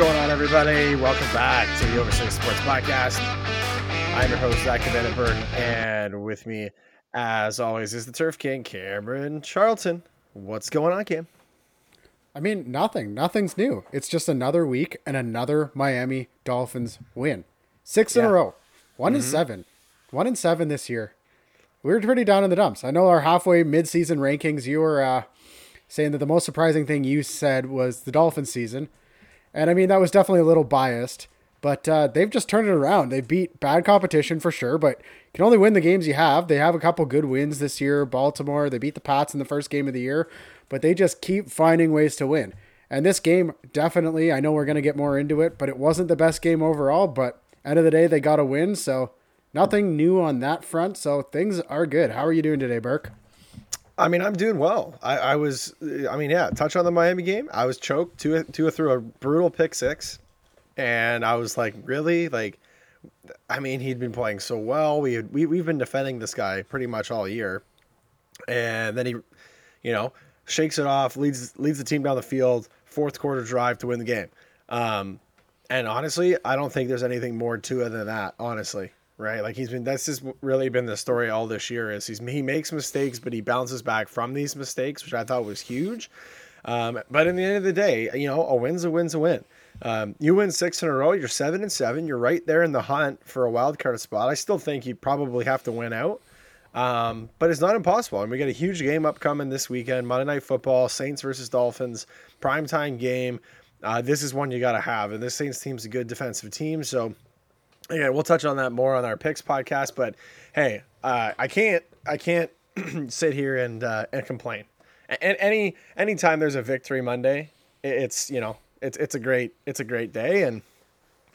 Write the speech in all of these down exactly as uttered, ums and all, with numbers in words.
going on, everybody? Welcome back to the Oversight Sports Podcast. I'm your host, Zach Kavanna-Burton, and with me, as always, is the Turf King, Cameron Charlton. What's going on, Cam? I mean, nothing. Nothing's new. It's just another week and another Miami Dolphins win. Six yeah. in a row. One mm-hmm. and seven. One and seven this year. We were pretty down in the dumps. I know our halfway mid-season rankings, you were uh, saying that the most surprising thing you said was the Dolphins season. And I mean, that was definitely a little biased. But uh, they've just turned it around. They beat bad competition for sure, but you can only win the games you have. They have a couple good wins this year. Baltimore, they beat the Pats in the first game of the year, but they just keep finding ways to win. And this game, definitely, I know we're going to get more into it, but it wasn't the best game overall. But end of the day, they got a win. So nothing new on that front. So things are good. How are you doing today, Burke? I mean, I'm doing well. I, I was, I mean, yeah, touch on the Miami game. I was choked. Tua, Tua threw a brutal pick six. And I was like, really? Like, I mean, he'd been playing so well. We had, we we've been defending this guy pretty much all year, and then he, you know, shakes it off, leads leads the team down the field, fourth quarter drive to win the game. Um, and honestly, I don't think there's anything more to it than that. Honestly, right? Like he's been. That's just really been the story all this year. Is he's he makes mistakes, but he bounces back from these mistakes, which I thought was huge. Um, but in the end of the day, you know, a win's a win's a win. Um, you win six in a row, you're seven and seven. You're right there in the hunt for a wild card spot. I still think you probably have to win out, um, but it's not impossible. And we got a huge game upcoming this weekend, Monday Night Football, Saints versus Dolphins, primetime game. Uh, this is one you got to have. And this Saints team's a good defensive team. So yeah, we'll touch on that more on our picks podcast, but hey, uh, I can't, I can't sit here and, uh, and complain. And any, anytime there's a victory Monday, it's, you know, It's it's a great it's a great day and,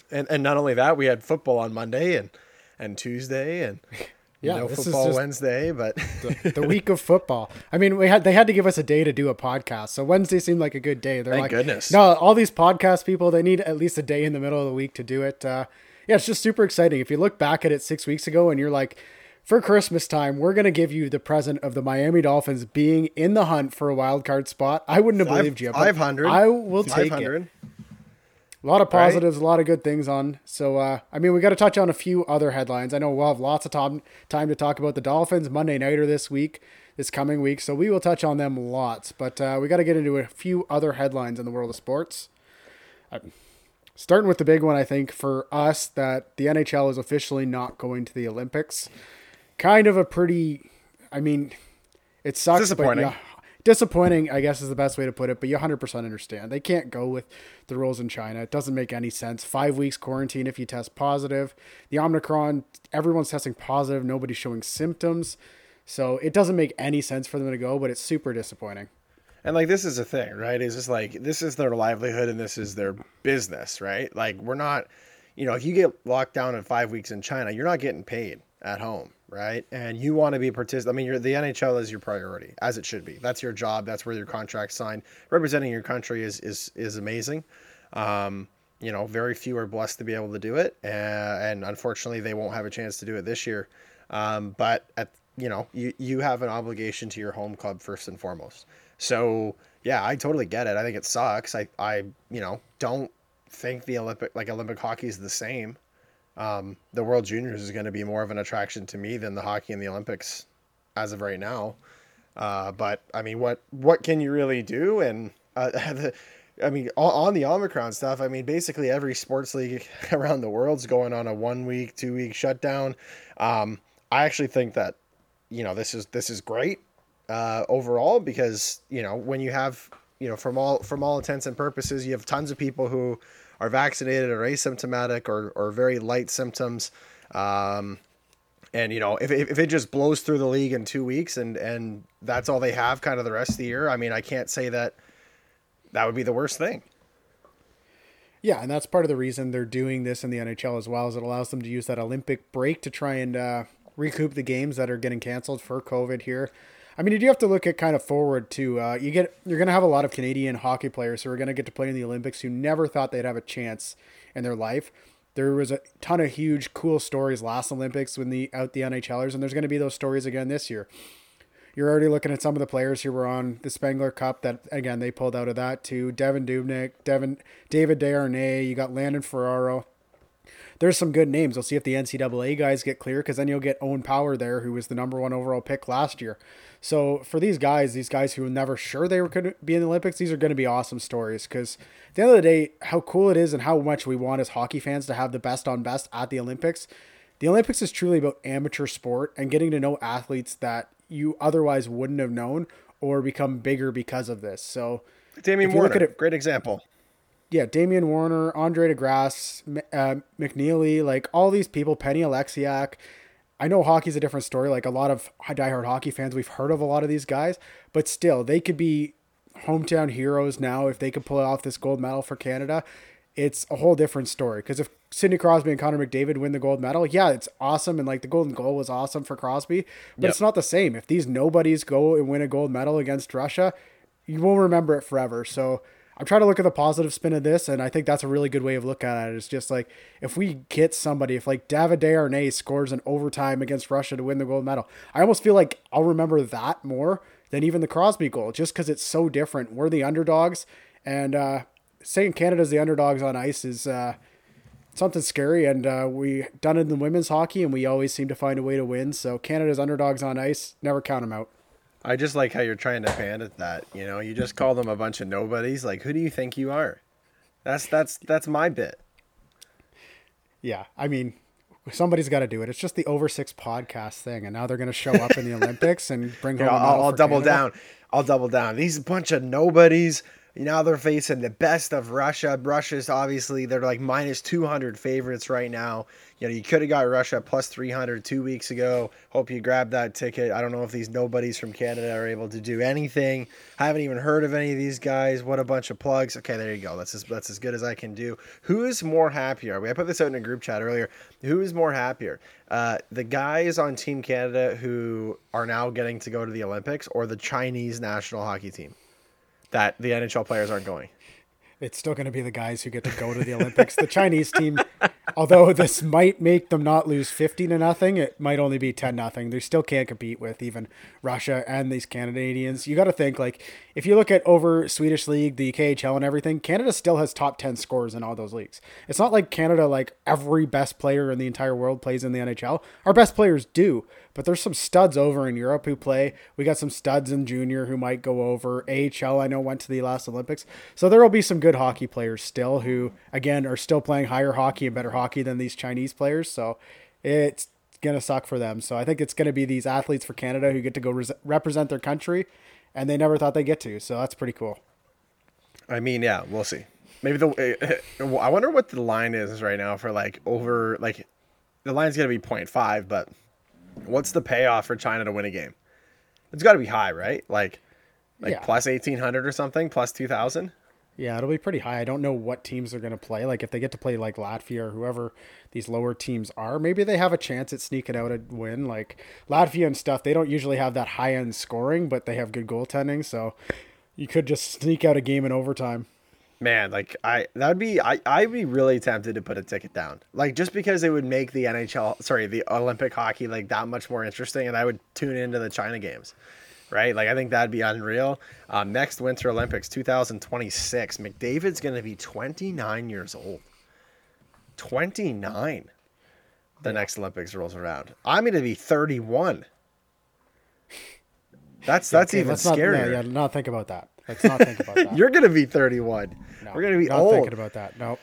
and and not only that, we had football on Monday and and Tuesday and yeah, no football Wednesday, but the, the week of football. I mean, we had they had to give us a day to do a podcast, so Wednesday seemed like a good day. They're Thank like, goodness. No, all these podcast people, they need at least a day in the middle of the week to do it. Uh, yeah, it's just super exciting. If you look back at it six weeks ago and you're like, for Christmas time, we're going to give you the present of the Miami Dolphins being in the hunt for a wild card spot. I wouldn't have believed you. five hundred I will take it. A lot of positives, right? A lot of good things on. So, uh, I mean, we got to touch on a few other headlines. I know we'll have lots of time, time to talk about the Dolphins Monday nighter this week, this coming week. So we will touch on them lots, but uh, we got to get into a few other headlines in the world of sports. Uh, starting with the big one, I think for us, that the N H L is officially not going to the Olympics. Kind of a pretty, I mean, it sucks. Disappointing. But yeah, disappointing, I guess, is the best way to put it. But you one hundred percent understand. They can't go with the rules in China. It doesn't make any sense. Five weeks quarantine if you test positive. The Omicron, everyone's testing positive. Nobody's showing symptoms. So it doesn't make any sense for them to go, but it's super disappointing. And like, this is a thing, right? It's just like, this is their livelihood and this is their business, right? Like, we're not, you know, if you get locked down in five weeks in China, you're not getting paid at home. Right. And you want to be participating. I mean, you're, the N H L is your priority, as it should be. That's your job. That's where your contract's signed. Representing your country is, is, is amazing. Um, you know, very few are blessed to be able to do it. Uh, and unfortunately, they won't have a chance to do it this year. Um, but, at, you know, you, you have an obligation to your home club first and foremost. So, yeah, I totally get it. I think it sucks. I, I you know, don't think the Olympic like Olympic hockey is the same. Um, the World Juniors is going to be more of an attraction to me than the hockey and the Olympics as of right now. Uh, but I mean, what, what can you really do? And, uh, the, I mean, on the Omicron stuff, I mean, basically every sports league around the world's going on a one week, two week shutdown. Um, I actually think that, you know, this is, this is great, uh, overall, because, you know, when you have, you know, from all, from all intents and purposes, you have tons of people who are vaccinated or asymptomatic or, or very light symptoms. Um, and, you know, if, if it just blows through the league in two weeks and, and that's all they have kind of the rest of the year, I mean, I can't say that that would be the worst thing. Yeah, and that's part of the reason they're doing this in the N H L as well, is it allows them to use that Olympic break to try and uh, recoup the games that are getting canceled for COVID here. I mean, you do have to look at kind of forward to, uh, you get, you're going to have a lot of Canadian hockey players who are going to get to play in the Olympics who never thought they'd have a chance in their life. There was a ton of huge, cool stories last Olympics when the, out the NHLers, and there's going to be those stories again this year. You're already looking at some of the players who were on the Spangler Cup that, again, they pulled out of that too. Devin Dubnik, Devin, David Desharnais, you got Landon Ferraro. There's some good names. We'll see if the N C double A guys get clear, because then you'll get Owen Power there, who was the number one overall pick last year. So for these guys, these guys who were never sure they were going to be in the Olympics, these are going to be awesome stories, because at the end of the day, how cool it is and how much we want as hockey fans to have the best on best at the Olympics. The Olympics is truly about amateur sport and getting to know athletes that you otherwise wouldn't have known or become bigger because of this. So Damian Warner, look at it, great example. Yeah, Damian Warner, Andre DeGrasse, uh, McNeely, like all these people, Penny Oleksiak. I know hockey's a different story. Like a lot of diehard hockey fans, we've heard of a lot of these guys, but still, they could be hometown heroes now if they could pull off this gold medal for Canada. It's a whole different story, because if Sidney Crosby and Connor McDavid win the gold medal, yeah, it's awesome. And like the golden goal was awesome for Crosby, but yep. It's not the same. If these nobodies go and win a gold medal against Russia, you won't remember it forever. So I'm trying to look at the positive spin of this, and I think that's a really good way of looking at it. It's just like, if we get somebody, if like David Desharnais scores an overtime against Russia to win the gold medal, I almost feel like I'll remember that more than even the Crosby goal, just because it's so different. We're the underdogs, and uh, saying Canada's the underdogs on ice is uh, something scary, and uh, we've done it in women's hockey, and we always seem to find a way to win. So Canada's underdogs on ice, never count them out. I just like how you're trying to bandit that, you know, you just call them a bunch of nobodies. Like, who do you think you are? That's, that's, that's my bit. Yeah. I mean, somebody's got to do it. It's just the Over Six podcast thing. And now they're going to show up in the Olympics and bring home. Yeah, I'll, I'll double Canada. down. I'll double down. These bunch of nobodies. Now they're facing the best of Russia. Russia's obviously, they're like minus two hundred favorites right now. You know, you could have got Russia plus three hundred two weeks ago. Hope you grabbed that ticket. I don't know if these nobodies from Canada are able to do anything. I haven't even heard of any of these guys. What a bunch of plugs. Okay, there you go. That's as, that's as good as I can do. Who is more happier? I put this out in a group chat earlier. Who is more happier? Uh, the guys on Team Canada who are now getting to go to the Olympics, or the Chinese national hockey team that the N H L players aren't going? It's still going to be the guys who get to go to the Olympics. The Chinese team, although this might make them not lose fifty to nothing, it might only be ten nothing. They still can't compete with even Russia and these Canadians. You got to think, like, if you look at over Swedish league, the K H L and everything, Canada still has top ten scorers in all those leagues. It's not like Canada, like every best player in the entire world plays in the N H L. Our best players do, but there's some studs over in Europe who play. We got some studs in junior who might go over. A H L, I know, went to the last Olympics. So there will be some good hockey players still who, again, are still playing higher hockey and better hockey than these Chinese players. So it's going to suck for them. So I think it's going to be these athletes for Canada who get to go res- represent their country, and they never thought they'd get to. So that's pretty cool. I mean, yeah, we'll see. Maybe the, I wonder what the line is right now for like over, like the line's going to be zero point five, but what's the payoff for China to win a game? It's got to be high, right? Like, like yeah. plus eighteen hundred or something, plus two thousand. Yeah, it'll be pretty high. I don't know what teams they're going to play. Like if they get to play like Latvia or whoever these lower teams are, maybe they have a chance at sneaking out a win. Like Latvia and stuff, they don't usually have that high end scoring, but they have good goaltending. So you could just sneak out a game in overtime. Man, like I, that would be, I, I'd be really tempted to put a ticket down. Like just because it would make the N H L, sorry, the Olympic hockey like that much more interesting. And I would tune into the China games. Right? Like, I think that'd be unreal. Um, next Winter Olympics, two thousand twenty-six. McDavid's going to be twenty-nine years old. twenty-nine. The next Olympics rolls around. I'm going to be thirty-one. That's yeah, that's okay, even let's scarier. Not, no, yeah, not think about that. Let's not think about that. You're going to be thirty-one. No, we're going to be not old. Not thinking about that. No.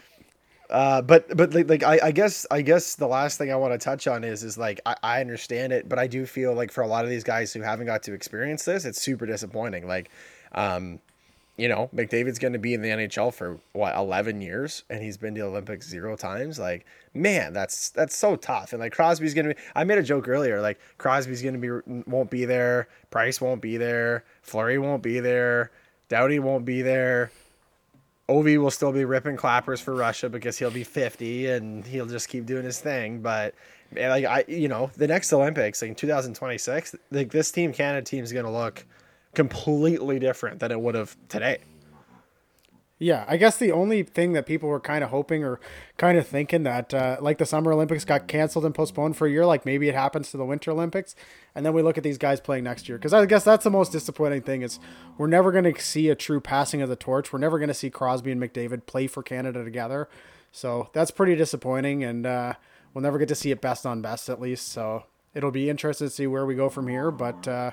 Uh, but but like, like I, I guess I guess the last thing I want to touch on is is like I, I understand it, but I do feel like for a lot of these guys who haven't got to experience this, it's super disappointing. Like, um, you know, McDavid's going to be in the N H L for what eleven years, and he's been to the Olympics zero times. Like, man, that's that's so tough. And like Crosby's going to be. I made a joke earlier. Like Crosby's going to be won't be there. Price won't be there. Fleury won't be there. Doughty won't be there. Ovi will still be ripping clappers for Russia because he'll be fifty and he'll just keep doing his thing. But like I, you know, the next Olympics, like in two thousand twenty-six, like this Team Canada team is going to look completely different than it would have today. Yeah, I guess the only thing that people were kind of hoping or kind of thinking that, uh, like the Summer Olympics got canceled and postponed for a year, like maybe it happens to the Winter Olympics, and then we look at these guys playing next year. Because I guess that's the most disappointing thing is we're never going to see a true passing of the torch. We're never going to see Crosby and McDavid play for Canada together. So that's pretty disappointing, and uh, we'll never get to see it best on best at least. So it'll be interesting to see where we go from here, but... Uh,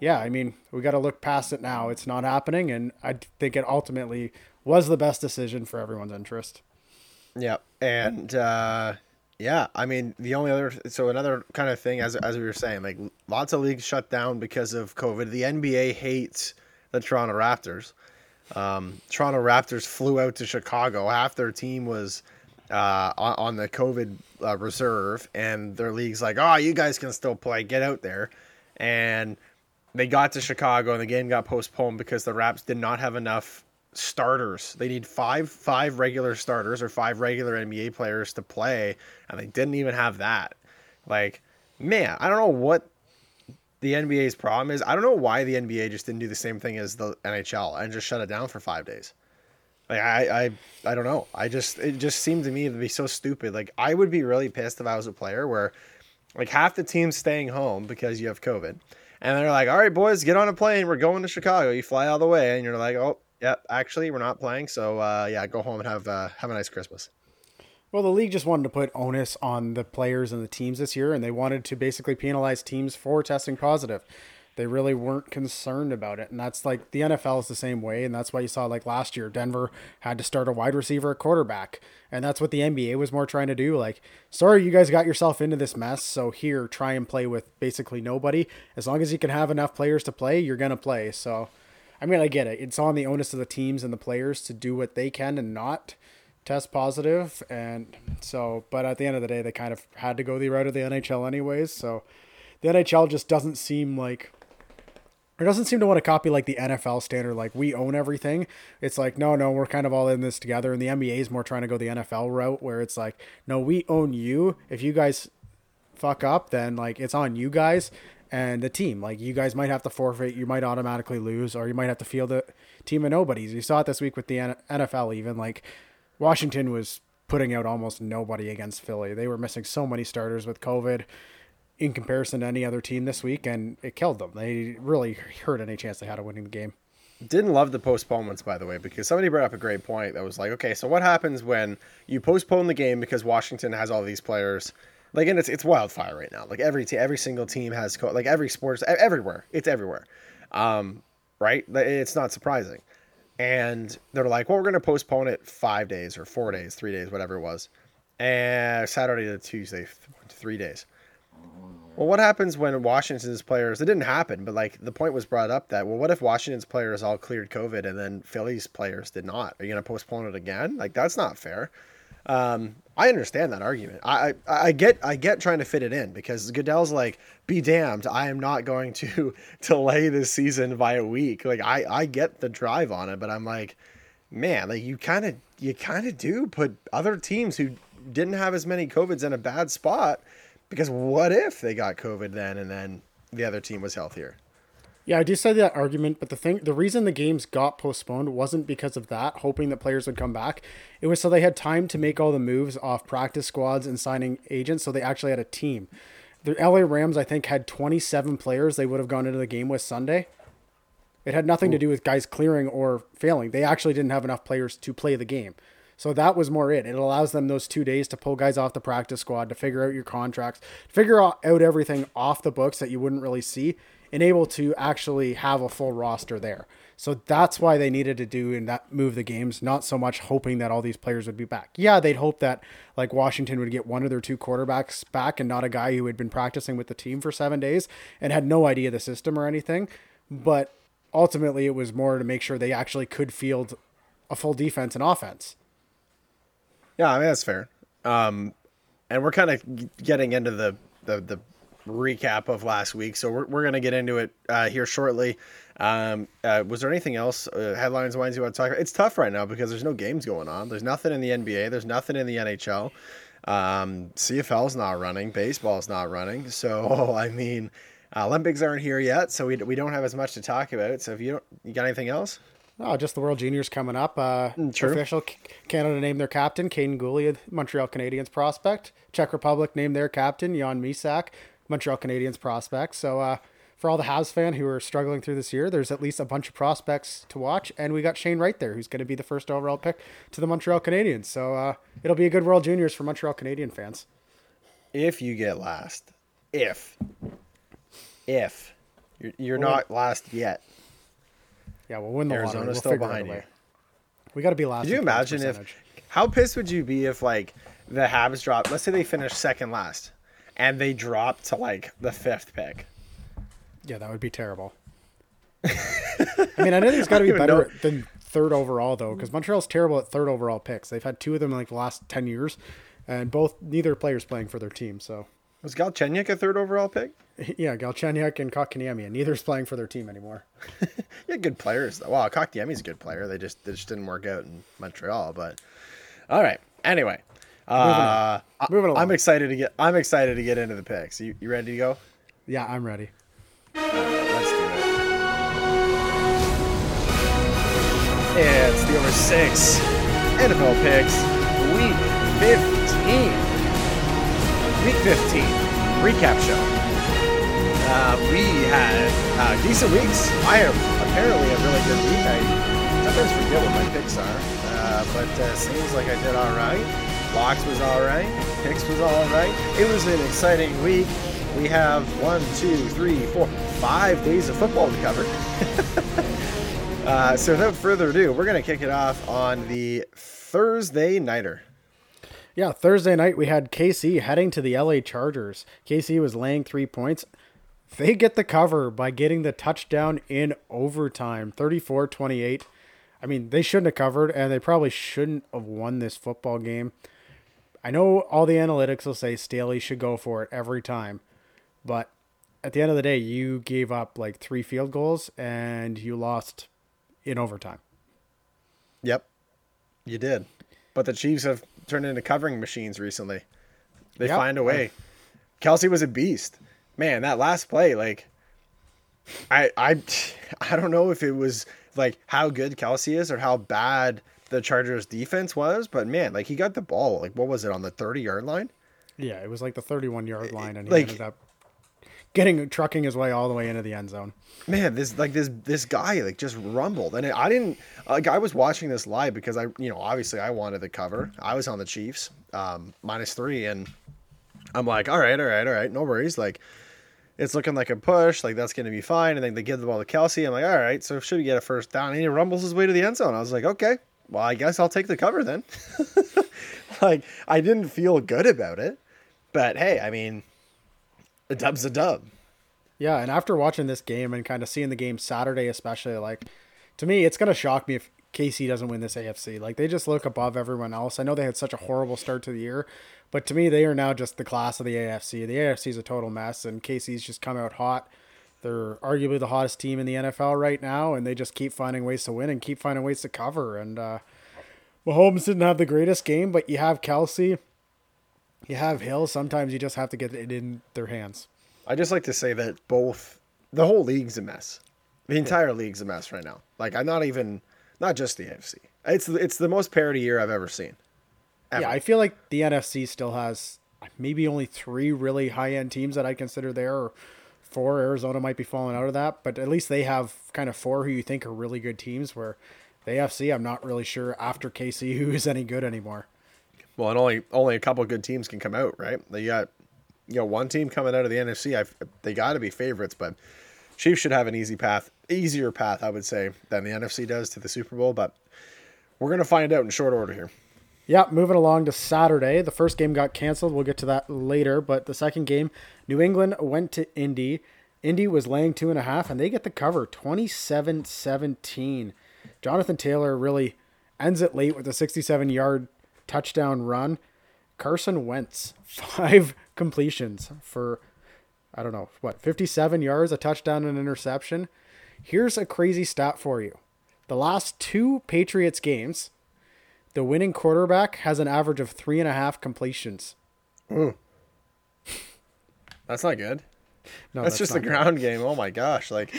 Yeah, I mean, we got to look past it now. It's not happening, and I think it ultimately was the best decision for everyone's interest. Yeah, and uh, yeah, I mean, the only other so another kind of thing as as we were saying, like lots of leagues shut down because of COVID. The N B A hates the Toronto Raptors. Um, Toronto Raptors flew out to Chicago. Half their team was uh, on, on the COVID uh, reserve, and their league's like, "Oh, you guys can still play. Get out there," and they got to Chicago, and the game got postponed because the Raps did not have enough starters. They need five five regular starters or five regular N B A players to play, and they didn't even have that. Like, man, I don't know what the N B A's problem is. I don't know why the N B A just didn't do the same thing as the N H L and just shut it down for five days. Like, I, I, I don't know. I just it just seemed to me to be so stupid. Like, I would be really pissed if I was a player where, like, half the team's staying home because you have COVID. And they're like, all right, boys, get on a plane. We're going to Chicago. You fly all the way. And you're like, oh, yeah, actually, we're not playing. So, uh, yeah, go home and have uh, have a nice Christmas. Well, the league just wanted to put onus on the players and the teams this year, and they wanted to basically penalize teams for testing positive. They really weren't concerned about it. And that's like the N F L is the same way. And that's why you saw like last year, Denver had to start a wide receiver, a quarterback. And that's what the N B A was more trying to do. Like, sorry, you guys got yourself into this mess. So here, try and play with basically nobody. As long as you can have enough players to play, you're going to play. So, I mean, I get it. It's on the onus of the teams and the players to do what they can and not test positive. And so, but at the end of the day, they kind of had to go the route of the N H L anyways. So the N H L just doesn't seem like... It doesn't seem to want to copy like the N F L standard, like we own everything. It's like, no, no, we're kind of all in this together. And the N B A is more trying to go the N F L route where it's like, no, we own you. If you guys fuck up, then like it's on you guys and the team. Like you guys might have to forfeit. You might automatically lose, or you might have to field a team of nobodies. You saw it this week with the N F L even. Like Washington was putting out almost nobody against Philly. They were missing so many starters with COVID in comparison to any other team this week, and it killed them. They really hurt any chance they had of winning the game. Didn't love the postponements, by the way, because somebody brought up a great point that was like, okay, so what happens when you postpone the game because Washington has all these players? Like, and it's it's wildfire right now. Like every te- every single team has co- like every sports everywhere. It's everywhere, um, right? It's not surprising. And they're like, well, we're going to postpone it five days or four days, three days, whatever it was, and Saturday to Tuesday, three days. Well, what happens when Washington's players, it didn't happen, but like the point was brought up that, well, what if Washington's players all cleared COVID and then Philly's players did not? Are you going to postpone it again? Like, that's not fair. Um, I understand that argument. I, I, I get, I get trying to fit it in because Goodell's like, be damned. I am not going to delay this season by a week. Like I, I get the drive on it, but I'm like, man, like you kind of, you kind of do put other teams who didn't have as many COVIDs in a bad spot. Because what if they got COVID then and then the other team was healthier? Yeah, I do say that argument, but the thing, the reason the games got postponed wasn't because of that, hoping that players would come back. It was so they had time to make all the moves off practice squads and signing agents, so they actually had a team. The L A Rams, I think, had twenty-seven players they would have gone into the game with Sunday. It had nothing Ooh. to do with guys clearing or failing. They actually didn't have enough players to play the game. So that was more it. It allows them those two days to pull guys off the practice squad, to figure out your contracts, figure out everything off the books that you wouldn't really see, and able to actually have a full roster there. So that's why they needed to do and that move the games, not so much hoping that all these players would be back. Yeah, they'd hope that like Washington would get one of their two quarterbacks back and not a guy who had been practicing with the team for seven days and had no idea the system or anything. But ultimately it was more to make sure they actually could field a full defense and offense. Yeah, I mean, that's fair. Um, and we're kind of getting into the, the, the recap of last week. So we're, we're going to get into it uh, here shortly. Um, uh, was there anything else uh, headlines wise you want to talk about? It's tough right now because there's no games going on. There's nothing in the N B A. There's nothing in the N H L. Um, C F L's not running. Baseball's not running. So, I mean, uh, Olympics aren't here yet. So we, we don't have as much to talk about. So if you don't, you got anything else? Oh, just the World Juniors coming up. Uh, True. Official Canada named their captain, Caden Gooley, Montreal Canadiens prospect. Czech Republic named their captain, Jan Misak, Montreal Canadiens prospect. So uh, for all the Habs fan who are struggling through this year, there's at least a bunch of prospects to watch. And we got Shane Wright there, who's going to be the first overall pick to the Montreal Canadiens. So uh, it'll be a good World Juniors for Montreal Canadian fans. If you get last. If. If. You're, you're well, not last yet. Yeah, we'll win the lottery. Arizona's still behind you. We got to be last. Could you imagine if... How pissed would you be if, like, the Habs dropped... Let's say they finished second last, and they dropped to, like, the fifth pick. Yeah, that would be terrible. I mean, I know there's got to be better than third overall, though, because Montreal's terrible at third overall picks. They've had two of them in, like, the last ten years, and both neither player's playing for their team, so... Was Galchenyuk a third overall pick? Yeah, Galchenyuk and Kotkaniemi, and neither's playing for their team anymore. Yeah, good players, though. Wow, Kotkaniemi's a good player. They just, they just didn't work out in Montreal, but all right. Anyway, uh, moving on. Moving along. I'm excited to get. I'm excited to get into the picks. You, you ready to go? Yeah, I'm ready. All right, let's do it. It's the over six N F L picks, week fifteen. Week fifteen recap show. Uh, we had uh, decent weeks. I am apparently a really good week. I sometimes forget what my picks are, uh, but uh, seems like I did all right. Locks was all right. Picks was all right. It was an exciting week. We have one, two, three, four, five days of football to cover. uh, so without further ado, we're going to kick it off on the Thursday Nighter. Yeah, Thursday night we had K C heading to the L A Chargers. K C was laying three points. They get the cover by getting the touchdown in overtime, thirty-four twenty-eight. I mean, they shouldn't have covered, and they probably shouldn't have won this football game. I know all the analytics will say Staley should go for it every time, but at the end of the day, you gave up like three field goals, and you lost in overtime. Yep, you did. But the Chiefs have turned into covering machines recently. They yep. find a way. Kelce was a beast, man. That last play, like, I, I, I don't know if it was like how good Kelce is or how bad the Chargers defense was, but man, like he got the ball. Like, what was it on the thirty yard line? Yeah, it was like the thirty-one yard line, and he like, ended up getting trucking his way all the way into the end zone. Man, this like this this guy like just rumbled, and I didn't like I was watching this live because I you know obviously I wanted the cover. I was on the Chiefs um, minus three, and I'm like, all right, all right, all right, no worries. Like it's looking like a push, like that's going to be fine. And then they give the ball to Kelce. I'm like, all right, so should he get a first down? And he rumbles his way to the end zone. I was like, okay, well I guess I'll take the cover then. Like I didn't feel good about it, but hey, I mean. A dub's a dub. Yeah, and after watching this game and kind of seeing the game Saturday especially, like, to me, it's going to shock me if K C doesn't win this A F C. Like, they just look above everyone else. I know they had such a horrible start to the year, but to me, they are now just the class of the A F C. The A F C is a total mess, and K C's just come out hot. They're arguably the hottest team in the N F L right now, and they just keep finding ways to win and keep finding ways to cover. And uh, Mahomes didn't have the greatest game, but you have Kelce. You have Hill. Sometimes you just have to get it in their hands. I just like to say that both the whole league's a mess. The entire yeah. league's a mess right now. Like I'm not even not just the A F C. It's it's the most parity year I've ever seen. Ever. Yeah, I feel like the N F C still has maybe only three really high end teams that I consider there, or four. Arizona might be falling out of that, but at least they have kind of four who you think are really good teams. Where the A F C, I'm not really sure after K C who is any good anymore. Well, and only only a couple of good teams can come out, right? They got, you know, one team coming out of the N F C. I've, they got to be favorites, but Chiefs should have an easy path, easier path, I would say, than the N F C does to the Super Bowl. But we're gonna find out in short order here. Yeah, moving along to Saturday. The first game got canceled. We'll get to that later. But the second game, New England went to Indy. Indy was laying two and a half, and they get the cover, twenty-seven seventeen. Jonathan Taylor really ends it late with a sixty-seven yard. Touchdown run. Carson Wentz, five completions for, I don't know, what, fifty-seven yards, a touchdown and interception. Here's a crazy stat for you. The last two Patriots games, the winning quarterback has an average of three and a half completions. Ooh. That's not good. No, That's, that's just a ground game. Oh my gosh. Like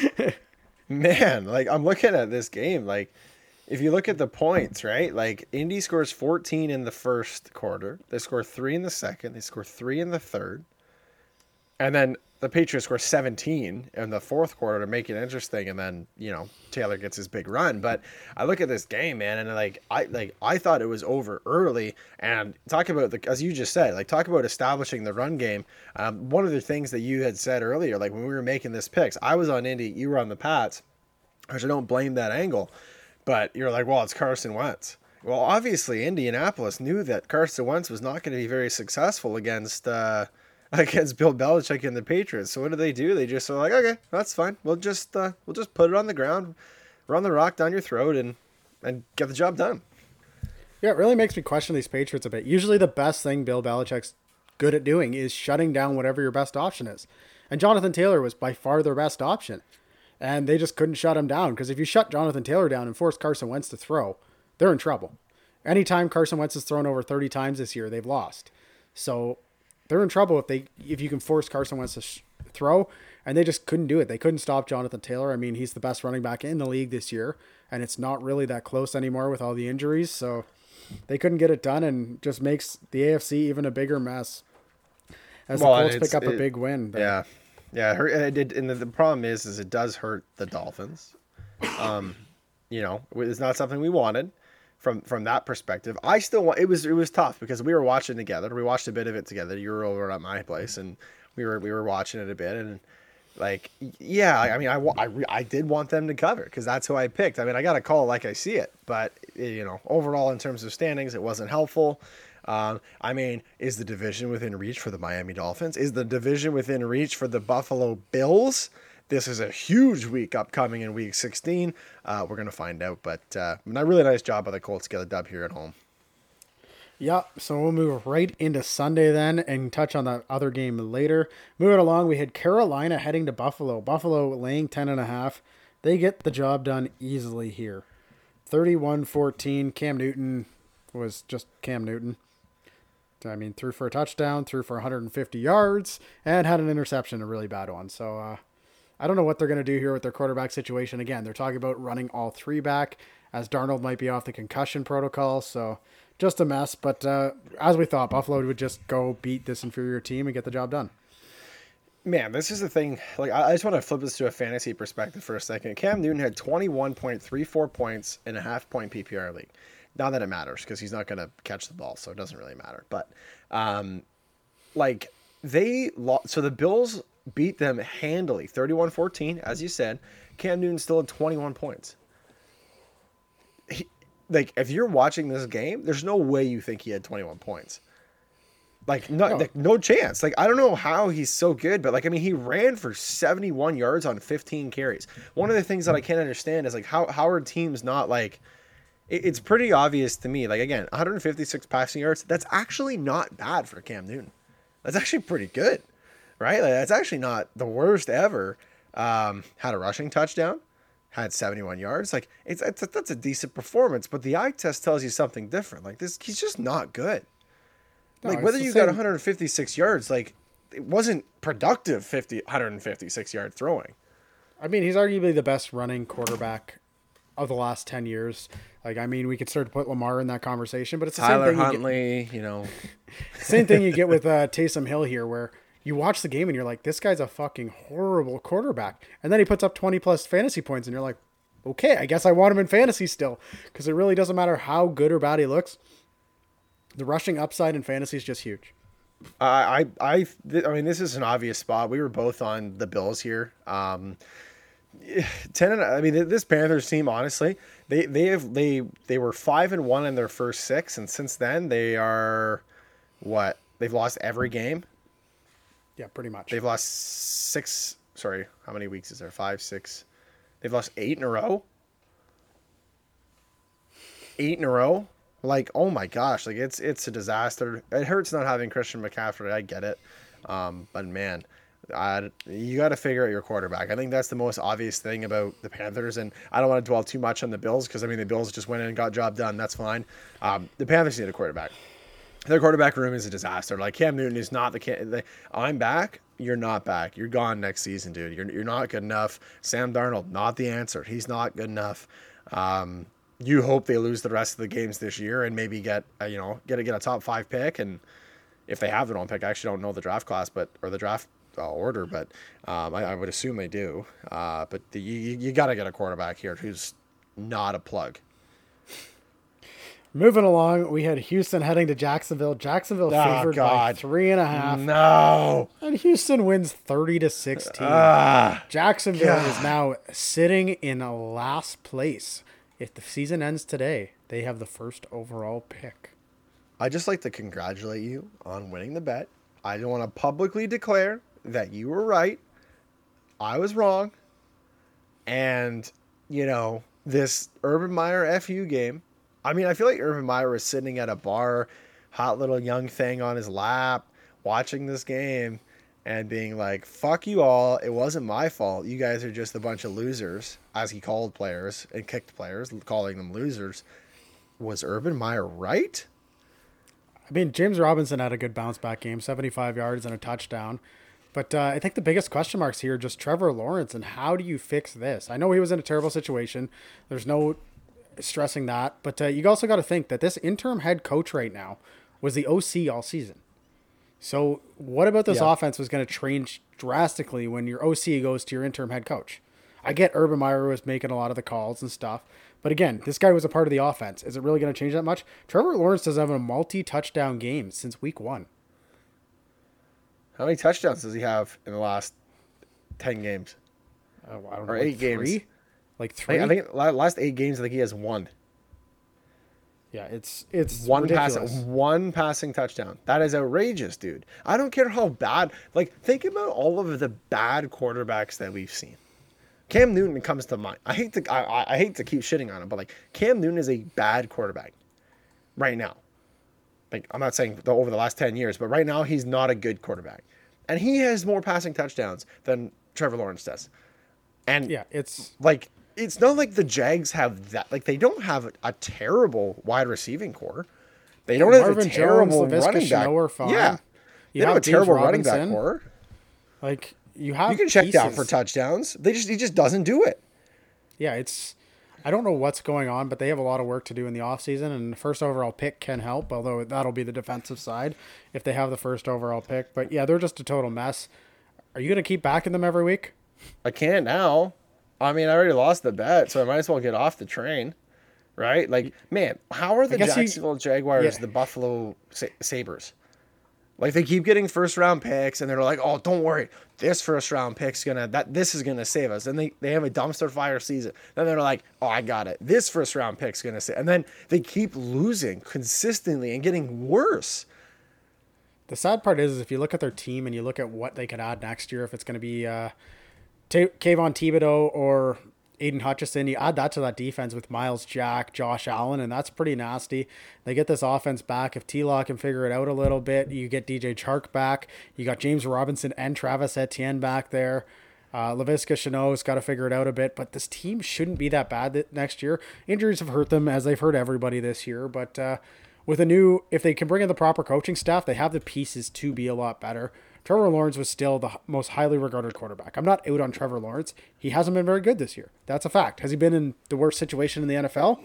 man, like I'm looking at this game, like if you look at the points, right? Like Indy scores fourteen in the first quarter. They score three in the second. They score three in the third. And then the Patriots score seventeen in the fourth quarter to make it interesting. And then, you know, Taylor gets his big run. But I look at this game, man, and like I like I thought it was over early. And talk about, the, as you just said, like talk about establishing the run game. Um, one of the things that you had said earlier, like when we were making this picks, I was on Indy, you were on the Pats, which I don't blame that angle. But you're like, well, it's Carson Wentz. Well, obviously, Indianapolis knew that Carson Wentz was not going to be very successful against uh, against Bill Belichick and the Patriots. So what do they do? They just are like, okay, that's fine. We'll just uh, we'll just put it on the ground, run the rock down your throat, and and get the job done. Yeah, it really makes me question these Patriots a bit. Usually, the best thing Bill Belichick's good at doing is shutting down whatever your best option is, and Jonathan Taylor was by far their best option. And they just couldn't shut him down, because if you shut Jonathan Taylor down and force Carson Wentz to throw, they're in trouble. Anytime Carson Wentz has thrown over thirty times this year, they've lost. So they're in trouble if they if you can force Carson Wentz to sh- throw, and they just couldn't do it. They couldn't stop Jonathan Taylor. I mean, he's the best running back in the league this year, and it's not really that close anymore with all the injuries. So they couldn't get it done, and just makes the A F C even a bigger mess as well, the Colts pick up it, a big win. But yeah. Yeah, it did, and the problem is, is it does hurt the Dolphins. Um, you know, it's not something we wanted from from that perspective. I still want it was it was tough because we were watching together. We watched a bit of it together. You were over at my place, and we were we were watching it a bit. And like, yeah, I mean, I I, I did want them to cover because that's who I picked. I mean, I got a call like I see it, but you know, overall in terms of standings, it wasn't helpful. Um, I mean, is the division within reach for the Miami Dolphins? Is the division within reach for the Buffalo Bills? This is a huge week upcoming in week sixteen. Uh, we're going to find out, but uh, a really nice job by the Colts to get a dub here at home. Yeah, so we'll move right into Sunday then and touch on that other game later. Moving along, we had Carolina heading to Buffalo. Buffalo laying ten and a half. They get the job done easily here. thirty-one fourteen, Cam Newton was just Cam Newton. I mean, threw for a touchdown, threw for one hundred fifty yards, and had an interception, a really bad one. So uh, I don't know what they're going to do here with their quarterback situation. Again, they're talking about running all three back, as Darnold might be off the concussion protocol. So just a mess. But uh, as we thought, Buffalo would just go beat this inferior team and get the job done. Man, this is the thing. Like, I just want to flip this to a fantasy perspective for a second. Cam Newton had twenty-one point three four points in a half-point P P R league. Not that it matters because he's not going to catch the ball, so it doesn't really matter. But, um, like, they lost. So the Bills beat them handily, thirty-one fourteen, as you said. Cam Newton still had twenty-one points. He, like, if you're watching this game, there's no way you think he had twenty-one points. Like, no, no. Like, no chance. Like, I don't know how he's so good, but, like, I mean, he ran for seventy-one yards on fifteen carries. One of the things that I can't understand is, like, how, how are teams not, like, it's pretty obvious to me. Like, again, one hundred fifty-six passing yards. That's actually not bad for Cam Newton. That's actually pretty good, right? Like, that's actually not the worst ever. Um, had a rushing touchdown, had seventy-one yards. Like, it's, it's a, that's a decent performance. But the eye test tells you something different. Like this, he's just not good. No, like whether you same. got one hundred fifty-six yards, like it wasn't productive. fifty, one hundred fifty-six yard throwing. I mean, he's arguably the best running quarterback of the last ten years. Like, I mean, we could start to put Lamar in that conversation, but it's the Tyler same thing. Tyler Huntley, you, get, you know. Same thing you get with uh, Taysom Hill here, where you watch the game and you're like, this guy's a fucking horrible quarterback. And then he puts up twenty plus fantasy points and you're like, okay, I guess I want him in fantasy still. Because it really doesn't matter how good or bad he looks. The rushing upside in fantasy is just huge. I, I, I, th- I mean, this is an obvious spot. We were both on the Bills here. Um, ten and I mean, this Panthers team, honestly, they they have they they were five and one in their first six, and since then they are what they've lost every game. Yeah, pretty much. They've lost six. Sorry, how many weeks is there? Five, six. They've lost eight in a row. Eight in a row. Like, oh my gosh, like it's it's a disaster. It hurts not having Christian McCaffrey. I get it, um, but man. Uh, you got to figure out your quarterback. I think that's the most obvious thing about the Panthers, and I don't want to dwell too much on the Bills because I mean the Bills just went in and got job done. That's fine. Um, the Panthers need a quarterback. Their quarterback room is a disaster. Like, Cam Newton is not the, the I'm back. You're not back. You're gone next season, dude. You're you're not good enough. Sam Darnold, not the answer. He's not good enough. Um, you hope they lose the rest of the games this year and maybe get a, you know get a, get a top five pick. And if they have their own pick, I actually don't know the draft class, but or the draft uh, order, but um, I, I would assume they do. Uh, but the, you you got to get a quarterback here who's not a plug. Moving along, we had Houston heading to Jacksonville. Jacksonville favored oh, by three and a half. No. And Houston wins thirty to sixteen. Uh, Jacksonville God. is now sitting in last place. If the season ends today, they have the first overall pick. I'd just like to congratulate you on winning the bet. I don't want to publicly declare that you were right. I was wrong. And, you know, this Urban Meyer F U game, I mean, I feel like Urban Meyer was sitting at a bar, hot little young thing on his lap, watching this game and being like, fuck you all. It wasn't my fault. You guys are just a bunch of losers, as he called players and kicked players, calling them losers. Was Urban Meyer right? I mean, James Robinson had a good bounce back game, seventy-five yards and a touchdown. But uh, I think the biggest question marks here are just Trevor Lawrence and how do you fix this? I know he was in a terrible situation. There's no stressing that, but uh, you also got to think that this interim head coach right now was the O C all season. So what about this yeah. offense was going to change drastically when your O C goes to your interim head coach? I get Urban Meyer was making a lot of the calls and stuff, but again, this guy was a part of the offense. Is it really going to change that much? Trevor Lawrence doesn't have a multi-touchdown game since week one. How many touchdowns does he have in the last ten games? Uh, well, I don't or know, eight like games. Three? Like three, I think last eight games, I think he has one. Yeah, it's it's one pass, one passing touchdown. That is outrageous, dude. I don't care how bad. Like, think about all of the bad quarterbacks that we've seen. Cam Newton comes to mind. I hate to I, I hate to keep shitting on him, but like Cam Newton is a bad quarterback right now. Like, I'm not saying over the last ten years, but right now he's not a good quarterback, and he has more passing touchdowns than Trevor Lawrence does. And yeah, it's like. It's not like the Jags have that. Like, they don't have a, a terrible wide receiving core. They don't Marvin have a terrible Jones, running back. Yeah, you they have don't have a terrible running back core. Like, you have you can check pieces. Down for touchdowns. They just he just doesn't do it. Yeah, it's I don't know what's going on, but they have a lot of work to do in the offseason, and the first overall pick can help. Although that'll be the defensive side if they have the first overall pick. But yeah, they're just a total mess. Are you going to keep backing them every week? I can't now. I mean, I already lost the bet, so I might as well get off the train, right? Like, man, how are the Jacksonville he, Jaguars yeah. the Buffalo Sa- Sabres? Like, they keep getting first-round picks, and they're like, oh, don't worry. This first-round pick's going to – that this is going to save us. And they, they have a dumpster fire season. Then they're like, oh, I got it. This first-round pick's going to save – and then they keep losing consistently and getting worse. The sad part is, is if you look at their team and you look at what they could add next year, if it's going to be uh, – T- Kayvon Thibodeau or Aiden Hutchinson, you add that to that defense with Miles Jack, Josh Allen, and that's pretty nasty. They get this offense back. If T-Law can figure it out a little bit, you get D J Chark back. You got James Robinson and Travis Etienne back there. Uh, Laviska Chenault's got to figure it out a bit, but this team shouldn't be that bad that next year. Injuries have hurt them, as they've hurt everybody this year, but uh, with a new, if they can bring in the proper coaching staff, they have the pieces to be a lot better. Trevor Lawrence was still the most highly regarded quarterback. I'm not out on Trevor Lawrence. He hasn't been very good this year. That's a fact. Has he been in the worst situation in the N F L?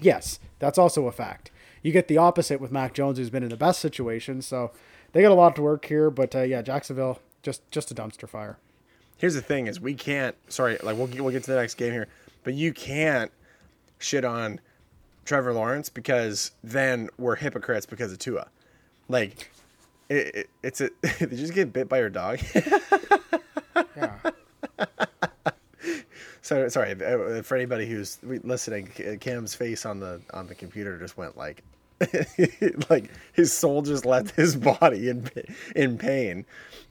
Yes, that's also a fact. You get the opposite with Mac Jones, who's been in the best situation. So they got a lot to work here. But uh, yeah, Jacksonville, just just a dumpster fire. Here's the thing is we can't, sorry, like we'll, we'll get to the next game here, but you can't shit on Trevor Lawrence because then we're hypocrites because of Tua. Like... It, it, it's a. Did you just get bit by your dog? Yeah. So sorry for anybody who's listening. Cam's face on the on the computer just went like, like his soul just left his body in in pain.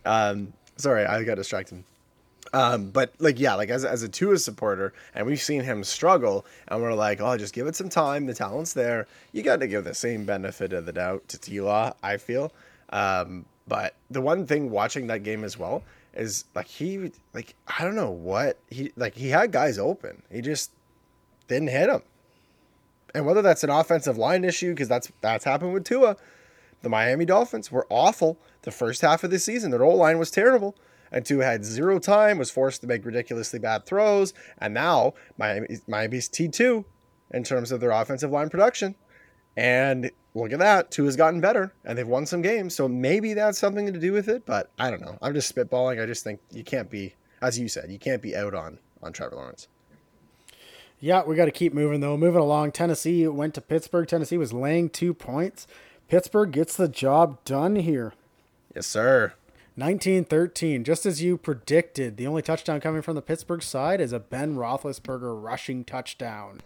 Um, sorry, I got distracted. Um, but like yeah, like as as a Tua supporter, and we've seen him struggle, and we're like, oh, just give it some time. The talent's there. You got to give the same benefit of the doubt to T-Law, I feel. Um, but the one thing watching that game as well is like, he, like, I don't know what he, like, he had guys open. He just didn't hit them. And whether that's an offensive line issue, cause that's, that's happened with Tua, The Miami Dolphins were awful the first half of the season. Their O-line was terrible. And Tua had zero time, was forced to make ridiculously bad throws. And now Miami, Miami's T two in terms of their offensive line production. And look at that. Tua's gotten better, and they've won some games. So maybe that's something to do with it, but I don't know. I'm just spitballing. I just think you can't be, as you said, you can't be out on, on Trevor Lawrence. Yeah, we got to keep moving, though. Moving along, Tennessee went to Pittsburgh. Tennessee was laying two points. Pittsburgh gets the job done here. Yes, sir. nineteen thirteen, just as you predicted. The only touchdown coming from the Pittsburgh side is a Ben Roethlisberger rushing touchdown.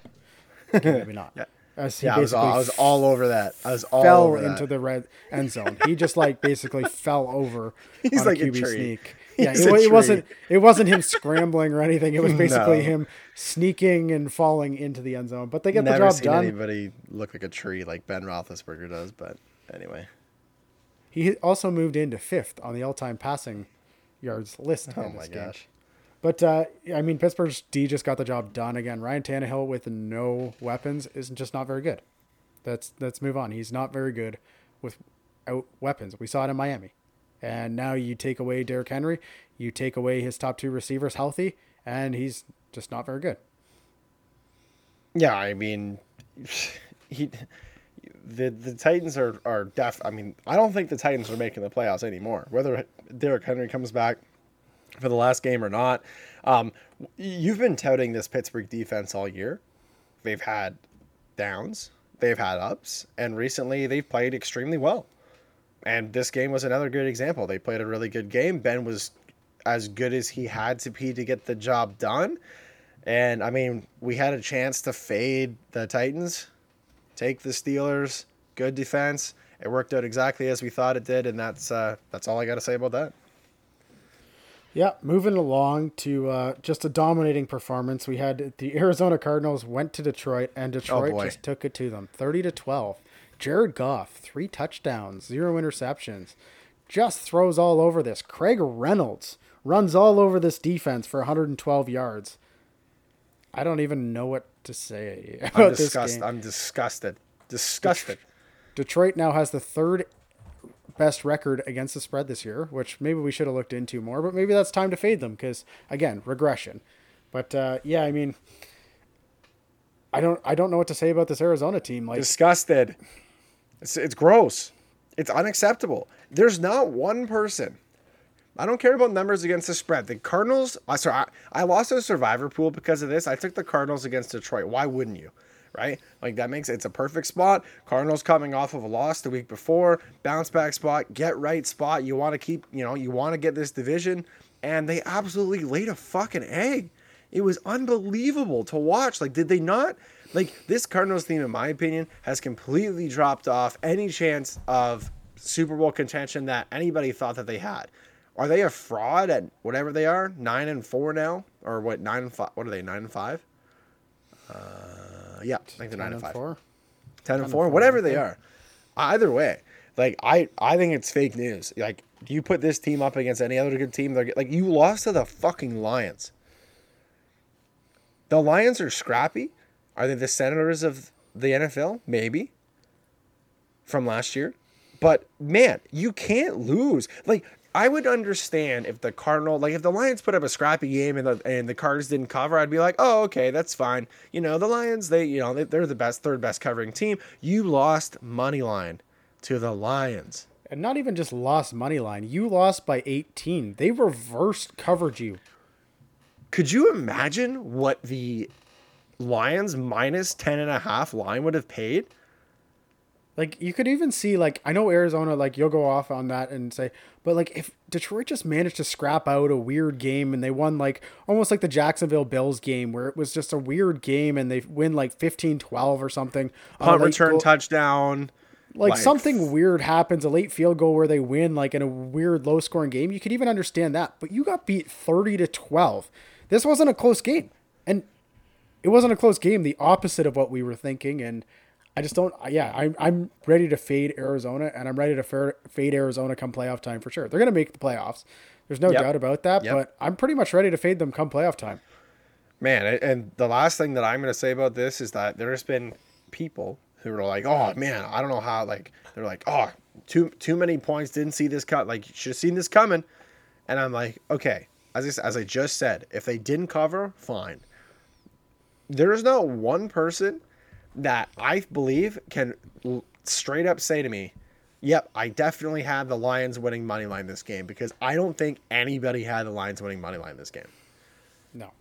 Okay, maybe not. yeah, yeah I, was all, I was all over that. I was all fell over into that. the red end zone. He just like basically fell over. He's on like a Q B a tree. sneak. Yeah, it, it wasn't. It wasn't him scrambling or anything. It was basically no. him sneaking and falling into the end zone. But they get Never the job seen done. Anybody look like a tree like Ben Roethlisberger does? But anyway, he also moved into fifth on the all-time passing yards list. Oh my game. gosh! But uh, I mean, Pittsburgh's D just got the job done again. Ryan Tannehill with no weapons is just not very good. That's let's move on. He's not very good without weapons. We saw it in Miami. And now you take away Derrick Henry, you take away his top two receivers healthy, and he's just not very good. Yeah, I mean, he, the the Titans are, are def. I mean, I don't think the Titans are making the playoffs anymore, whether Derrick Henry comes back for the last game or not. Um, you've been touting this Pittsburgh defense all year. They've had downs, they've had ups, and recently they've played extremely well. And this game was another good example. They played a really good game. Ben was as good as he had to be to get the job done. And, I mean, we had a chance to fade the Titans, take the Steelers, good defense. It worked out exactly as we thought it did, and that's uh, that's all I got to say about that. Yeah, moving along to uh, just a dominating performance. We had the Arizona Cardinals went to Detroit, and Detroit oh just took it to them, thirty to twelve. Jared Goff, three touchdowns, zero interceptions, just throws all over this. Craig Reynolds runs all over this defense for one hundred twelve yards. I don't even know what to say about I'm disgust- this game. I'm disgusted. Disgusted. Detroit now has the third best record against the spread this year, which maybe we should have looked into more, but maybe that's time to fade them because, again, regression. But, uh, yeah, I mean, I don't, I don't know what to say about this Arizona team. Like Disgusted. It's, it's gross. It's unacceptable. There's not one person. I don't care about numbers against the spread. The Cardinals, I sorry, I, I lost a survivor pool because of this. I took the Cardinals against Detroit. Why wouldn't you? Right? Like that makes it's a perfect spot. Cardinals coming off of a loss the week before, bounce back spot, get right spot. You want to keep, you know, you want to get this division, and they absolutely laid a fucking egg. It was unbelievable to watch. Like, did they not? Like, this Cardinals team, in my opinion, has completely dropped off any chance of Super Bowl contention that anybody thought that they had. Are they a fraud at whatever they are? Nine and four now? Or what, nine and five? What are they, nine and five? Uh, yeah, I think they're nine and five. Four? Ten and four? Whatever they are. Either way. Like, I, I think it's fake news. Like, you put this team up against any other good team, they're like, you lost to the fucking Lions. The Lions are scrappy. Are they the Senators of the N F L? Maybe. From last year. But, man, you can't lose. Like, I would understand if the Cardinal, like, if the Lions put up a scrappy game and the, and the Cards didn't cover, I'd be like, oh, okay, that's fine. You know, the Lions, they, you know, they, they're the best, third best covering team. You lost money line to the Lions. And not even just lost money line. You lost by eighteen. They reversed coverage you. Could you imagine what the Lions minus ten and a half line would have paid? Like, you could even see, like, I know Arizona, like, you'll go off on that and say, but, like, if Detroit just managed to scrap out a weird game and they won, like, almost like the Jacksonville Bills game where it was just a weird game and they win, like, fifteen twelve or something. Punt uh, return goal, touchdown. Like, like, something weird happens, a late field goal where they win, like, in a weird low-scoring game. You could even understand that. But you got beat thirty to twelve. This wasn't a close game, and it wasn't a close game. The opposite of what we were thinking, and I just don't. Yeah, I'm I'm ready to fade Arizona, and I'm ready to fade Arizona come playoff time for sure. They're gonna make the playoffs. There's no yep. doubt about that. Yep. But I'm pretty much ready to fade them come playoff time. Man, and the last thing that I'm gonna say about this is that there's been people who were like, oh, man, I don't know how, like, they're like, oh, too too many points, didn't see this cut. Like, you should have seen this coming. And I'm like, okay, as I, as I just said, if they didn't cover, fine. There is not one person that I believe can straight up say to me, yep, I definitely had the Lions winning money line this game, because I don't think anybody had the Lions winning money line this game. No.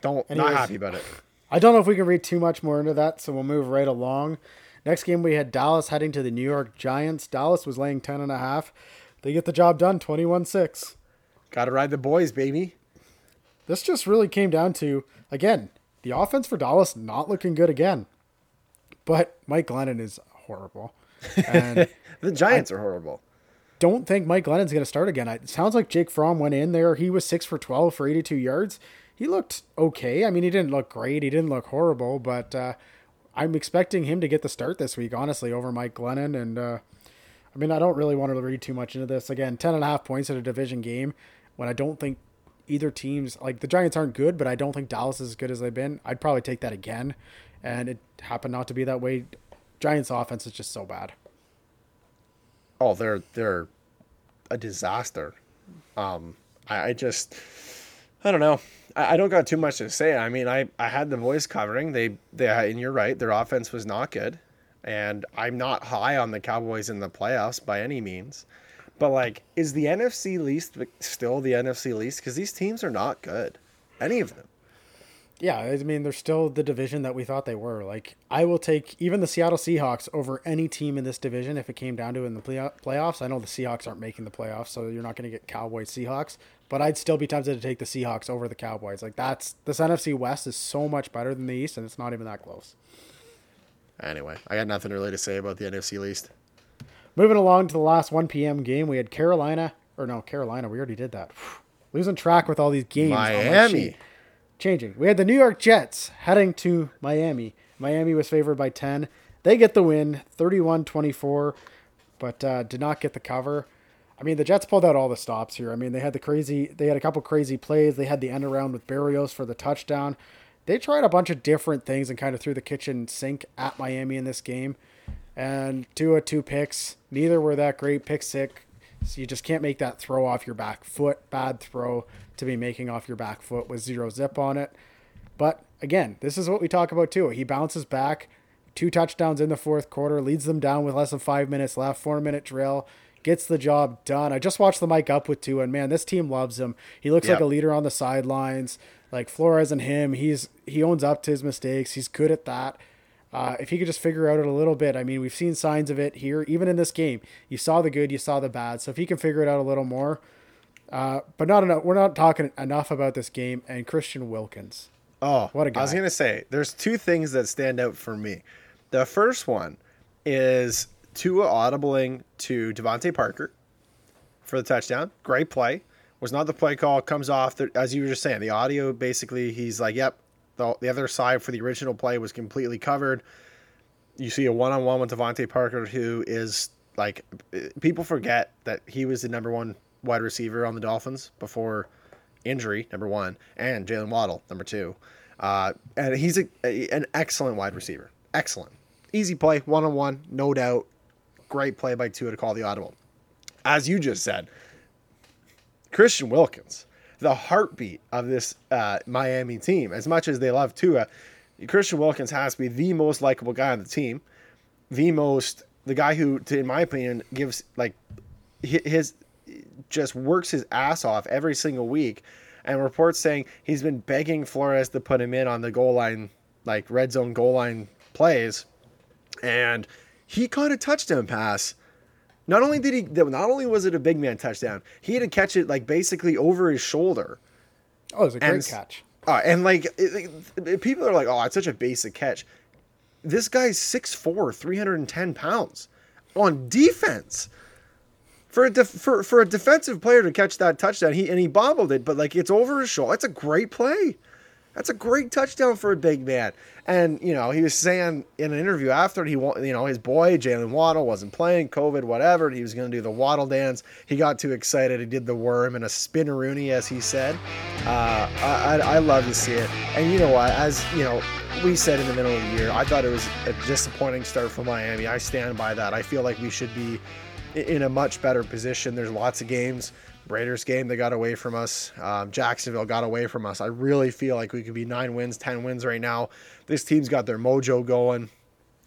Don't Anyways, not happy about it. I don't know if we can read too much more into that, so we'll move right along. Next game, we had Dallas heading to the New York Giants. Dallas was laying ten and a half. They get the job done, twenty-one six. Got to ride the boys, baby. This just really came down to, again, the offense for Dallas not looking good again. But Mike Glennon is horrible. And the Giants I are horrible. Don't think Mike Glennon's going to start again. It sounds like Jake Fromm went in there. He was six for twelve for eighty-two yards. He looked okay. I mean, he didn't look great. He didn't look horrible. But uh, I'm expecting him to get the start this week, honestly, over Mike Glennon. And, uh, I mean, I don't really want to read too much into this. Again, ten and a half points at a division game when I don't think either team's, like, the Giants aren't good, but I don't think Dallas is as good as they've been. I'd probably take that again. And it happened not to be that way. Giants offense is just so bad. Oh, they're they're a disaster. Um, I, I just, I don't know. I, I don't got too much to say. I mean, I, I had the boys covering. They they and you're right. Their offense was not good. And I'm not high on the Cowboys in the playoffs by any means. But like, is the N F C least still the N F C least? Because these teams are not good. Any of them. Yeah, I mean, they're still the division that we thought they were. Like, I will take even the Seattle Seahawks over any team in this division if it came down to it in the playoffs. I know the Seahawks aren't making the playoffs, so you're not going to get Cowboys Seahawks, but I'd still be tempted to take the Seahawks over the Cowboys. Like, that's this N F C West is so much better than the East, and it's not even that close. Anyway, I got nothing really to say about the N F C East. Moving along to the last one p.m. game, we had Carolina, or no, Carolina, we already did that. Losing track with all these games. Miami. Changing. We had the New York Jets heading to Miami. Miami was favored by ten. They get the win, thirty-one twenty-four, but uh, did not get the cover. I mean, the Jets pulled out all the stops here. I mean, they had the crazy, they had a couple crazy plays. They had the end around with Berrios for the touchdown. They tried a bunch of different things and kind of threw the kitchen sink at Miami in this game. And Tua, two picks. Neither were that great. Pick six. So you just can't make that throw off your back foot. Bad throw to be making off your back foot with zero zip on it. But again, this is what we talk about too. He bounces back, two touchdowns in the fourth quarter, leads them down with less than five minutes left, four minute drill, gets the job done. I just watched the mic up with two, and man, this team loves him. He looks yep. like a leader on the sidelines, like Flores and him. He's he owns up to his mistakes. He's good at that. Uh, if he could just figure out it a little bit. I mean, we've seen signs of it here, even in this game. You saw the good, you saw the bad. So if he can figure it out a little more, uh, but not enough. We're not talking enough about this game and Christian Wilkins. Oh, what a guy! I was gonna say, there's two things that stand out for me. The first one is Tua audibling to Devontae Parker for the touchdown. Great play. Was not the play call. Comes off the, as you were just saying. The audio basically, he's like, "Yep." The, the other side for the original play was completely covered. You see a one-on-one with Devontae Parker, who is like, people forget that he was the number one wide receiver on the Dolphins before injury, number one, and Jalen Waddle, number two. Uh, and he's a, a, an excellent wide receiver. Excellent. Easy play, one-on-one, no doubt. Great play by Tua to call the audible. As you just said, Christian Wilkins, the heartbeat of this uh, Miami team. As much as they love Tua, Christian Wilkins has to be the most likable guy on the team, the most, the guy who, in my opinion, gives like his, just works his ass off every single week. And reports saying he's been begging Flores to put him in on the goal line, like red zone goal line plays, and he caught a touchdown pass. Not only did he, not only was it a big man touchdown, he had to catch it like basically over his shoulder. Oh, it was a great and, catch. Uh, and like, it, it, people are like, "Oh, it's such a basic catch." This guy's six foot four, three hundred ten pounds on defense. For a def, for for a defensive player to catch that touchdown, he and he bobbled it, but like it's over his shoulder. That's a great play. That's a great touchdown for a big man. And, you know, he was saying in an interview after he, you know, his boy, Jalen Waddle, wasn't playing, COVID, whatever. He was going to do the Waddle dance. He got too excited. He did the worm and a spinneroonie, as he said. Uh, I, I love to see it. And you know what? As, you know, we said in the middle of the year, I thought it was a disappointing start for Miami. I stand by that. I feel like we should be in a much better position. There's lots of games. Raiders game, they got away from us. Um, Jacksonville got away from us. I really feel like we could be nine wins, ten wins right now. This team's got their mojo going,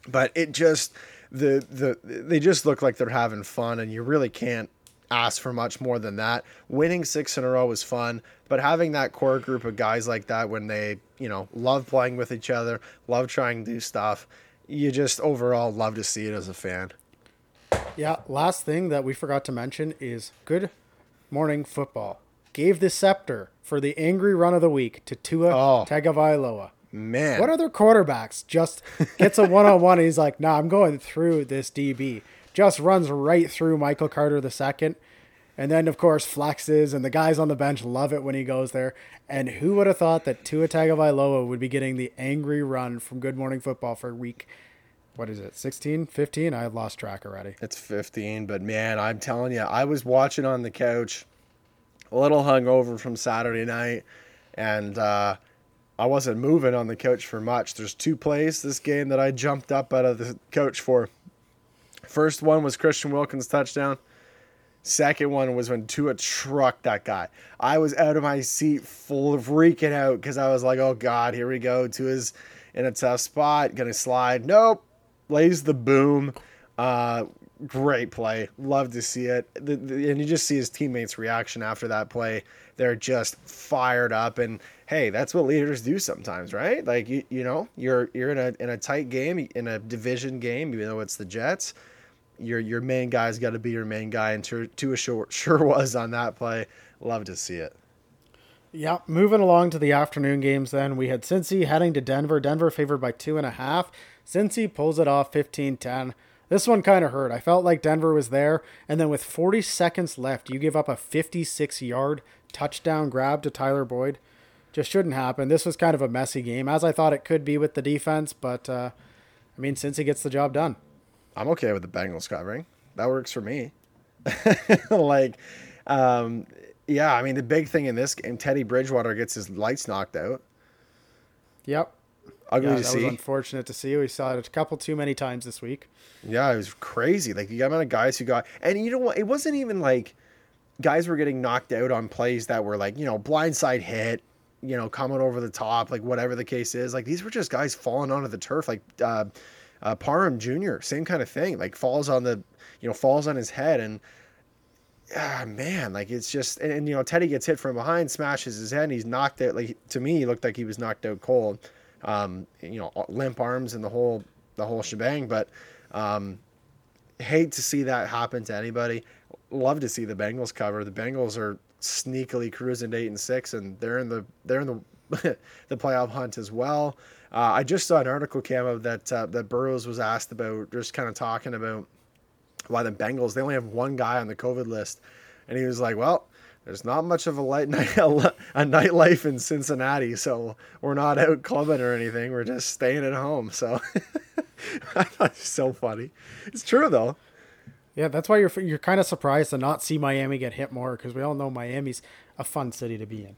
but it just the the they just look like they're having fun, and you really can't ask for much more than that. Winning six in a row is fun, but having that core group of guys like that, when they, you know, love playing with each other, love trying to do stuff, you just overall love to see it as a fan. Yeah, last thing that we forgot to mention is good. Morning Football gave the scepter for the angry run of the week to Tua oh, Tagovailoa. Man, what other quarterbacks just gets a one-on-one? And he's like, nah, I'm going through this D B. Just runs right through Michael Carter the second. And then, of course, flexes, and the guys on the bench love it when he goes there. And who would have thought that Tua Tagovailoa would be getting the angry run from Good Morning Football for week, what is it, sixteen, fifteen? I lost track already. It's fifteen, but man, I'm telling you, I was watching on the couch, a little hungover from Saturday night, and uh, I wasn't moving on the couch for much. There's two plays this game that I jumped up out of the couch for. First one was Christian Wilkins' touchdown. Second one was when Tua trucked that guy. I was out of my seat, full freaking out, because I was like, oh, God, here we go. Tua's in a tough spot, going to slide. Nope. Lays the boom. Uh, great play. Love to see it. The, the, and you just see his teammates' reaction after that play. They're just fired up. And, hey, that's what leaders do sometimes, right? Like, you, you know, you're you're in a in a tight game, in a division game, even though it's the Jets. Your your main guy's got to be your main guy. And Tua sure, sure was on that play. Love to see it. Yeah, moving along to the afternoon games then. We had Cincy heading to Denver. Denver favored by two and a half. Cincy pulls it off fifteen ten. This one kind of hurt. I felt like Denver was there. And then with forty seconds left, you give up a fifty-six-yard touchdown grab to Tyler Boyd. Just shouldn't happen. This was kind of a messy game, as I thought it could be with the defense. But, uh, I mean, Cincy gets the job done. I'm okay with the Bengals covering. That works for me. like, um... Yeah, I mean, the big thing in this game, Teddy Bridgewater gets his lights knocked out. Yep. Ugly yeah, to that see. That was unfortunate to see. We saw it a couple too many times this week. Yeah, it was crazy. Like, the amount of guys who got... And you know what? It wasn't even like guys were getting knocked out on plays that were like, you know, blindside hit, you know, coming over the top, like whatever the case is. Like, these were just guys falling onto the turf. Like, uh, uh, Parham Junior, same kind of thing. Like, falls on the, you know, falls on his head and... Ah, man, like it's just, and, and you know, Teddy gets hit from behind, smashes his head, and he's knocked out. Like, to me, he looked like he was knocked out cold. Um, you know, limp arms and the whole, the whole shebang. But um, hate to see that happen to anybody. Love to see the Bengals cover. The Bengals are sneakily cruising to eight and six, and they're in the, they're in the, the playoff hunt as well. Uh, I just saw an article, Cam, that uh, that Burrows was asked about, just kind of talking about why the Bengals, they only have one guy on the COVID list. And he was like, well, there's not much of a light night, a nightlife in Cincinnati, so we're not out clubbing or anything. We're just staying at home. So I thought it was so funny. It's true, though. Yeah, that's why you're you're kind of surprised to not see Miami get hit more, because we all know Miami's a fun city to be in.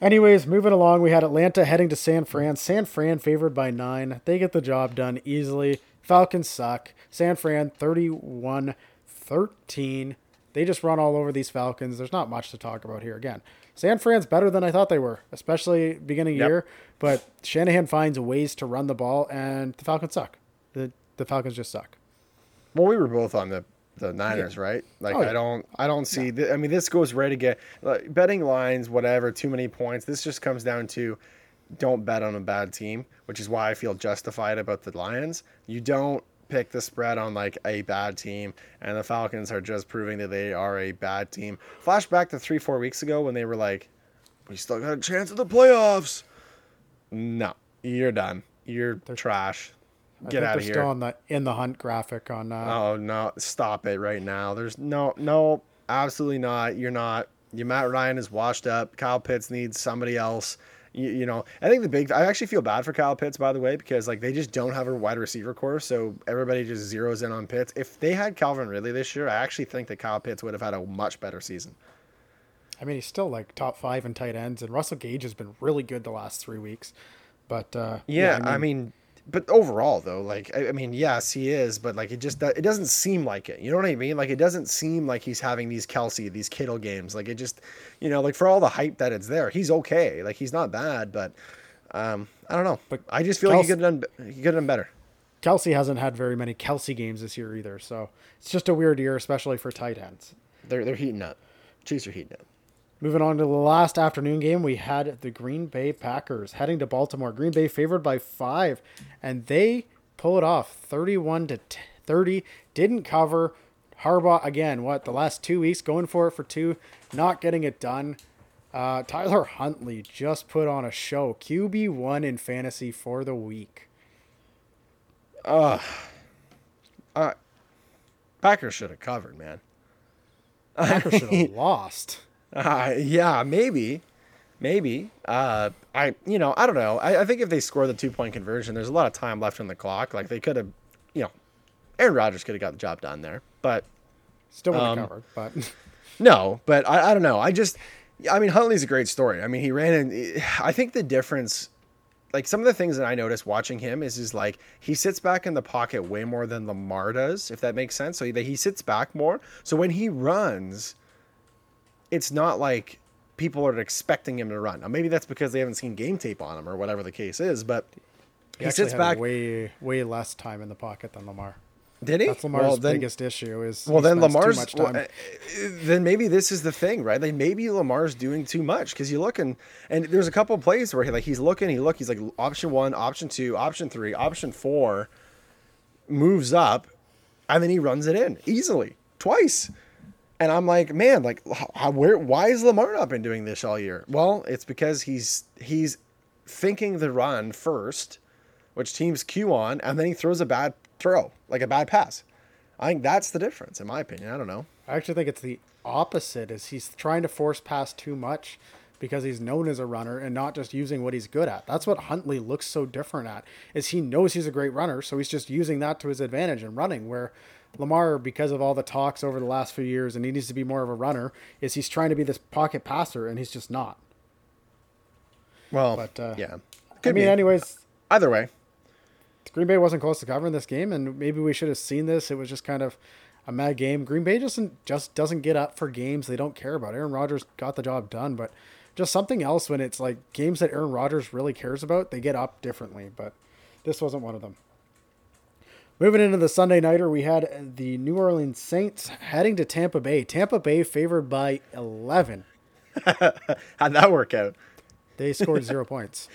Anyways, moving along, we had Atlanta heading to San Fran. San Fran favored by nine. They get the job done easily. Falcons suck. San Fran thirty-one thirteen. They just run all over these Falcons. There's not much to talk about here. Again, San Fran's better than I thought they were, especially beginning of yep. year. But Shanahan finds ways to run the ball, and the Falcons suck. The the Falcons just suck. Well, we were both on the, the Niners, yeah. right? Like oh, yeah. I don't I don't see no. th- I mean, this goes right again. Like, betting lines, whatever, too many points. This just comes down to don't bet on a bad team, which is why I feel justified about the Lions. You don't pick the spread on like a bad team, and the Falcons are just proving that they are a bad team. Flashback to three, four weeks ago when they were like, we still got a chance at the playoffs. No, you're done. You're they're, trash. I Get out of here. They're still on the in the hunt graphic on. Uh... Oh no! Stop it right now. There's no, no, absolutely not. You're not. Your Matt Ryan is washed up. Kyle Pitts needs somebody else. you, you know, I think the big, I actually feel bad for Kyle Pitts, by the way, because like they just don't have a wide receiver core. So everybody just zeroes in on Pitts. If they had Calvin Ridley this year, I actually think that Kyle Pitts would have had a much better season. I mean, he's still like top five in tight ends, and Russell Gage has been really good the last three weeks. But uh, yeah, yeah, I mean, I mean but overall though, like, I, I mean, yes, he is, but like, it just, it doesn't seem like it. You know what I mean? Like, it doesn't seem like he's having these Kelce, these Kittle games. Like it just, you know, like for all the hype that it's there, he's okay. Like he's not bad, but um, I don't know. But I just feel Kelce, like he could have done, he could have done better. Kelce hasn't had very many Kelce games this year either. So it's just a weird year, especially for tight ends. They're, they're heating up. Chiefs are heating up. Moving on to the last afternoon game, we had the Green Bay Packers heading to Baltimore. Green Bay favored by five, and they pull it off, thirty-one to thirty. Didn't cover. Harbaugh again. What the last two weeks going for it for two, not getting it done. Uh, Tyler Huntley just put on a show. Q B one in fantasy for the week. Uh, uh Packers should have covered, man. Packers should have lost. Uh, yeah, maybe, maybe, uh, I, you know, I don't know. I, I think if they score the two point conversion, there's a lot of time left on the clock. Like they could have, you know, Aaron Rodgers could have got the job done there, but still wouldn't um, cover, but no, but I, I don't know. I just, I mean, Huntley's a great story. I mean, he ran in, I think the difference, like some of the things that I noticed watching him is, is like, he sits back in the pocket way more than Lamar does, if that makes sense. So he, he sits back more. So when he runs, it's not like people are expecting him to run. Now, maybe that's because they haven't seen game tape on him or whatever the case is, but he, he sits back way, way less time in the pocket than Lamar. Did he? That's Lamar's well, then, biggest issue is. Well, then Lamar's too much time. Well, then maybe this is the thing, right? Like maybe Lamar's doing too much because you look and, and there's a couple of plays where he like he's looking, he look, he's like option one, option two, option three, option four, moves up, and then he runs it in easily twice. And I'm like, man, like, how, where? Why is Lamar not been doing this all year? Well, it's because he's he's thinking the run first, which teams cue on, and then he throws a bad throw, like a bad pass. I think that's the difference, in my opinion. I don't know. I actually think it's the opposite. Is he's trying to force pass too much because he's known as a runner and not just using what he's good at. That's what Huntley looks so different at. Is he knows he's a great runner, so he's just using that to his advantage and running where. Lamar, because of all the talks over the last few years, and he needs to be more of a runner, is he's trying to be this pocket passer, and he's just not. Well, but, uh, yeah. Could I mean, be. anyways. Either way. Green Bay wasn't close to covering this game, and maybe we should have seen this. It was just kind of a mad game. Green Bay just doesn't, just doesn't get up for games they don't care about. Aaron Rodgers got the job done, but just something else when it's like games that Aaron Rodgers really cares about, they get up differently, but this wasn't one of them. Moving into the Sunday nighter, we had the New Orleans Saints heading to Tampa Bay. Tampa Bay favored by eleven. How'd that work out? They scored zero points.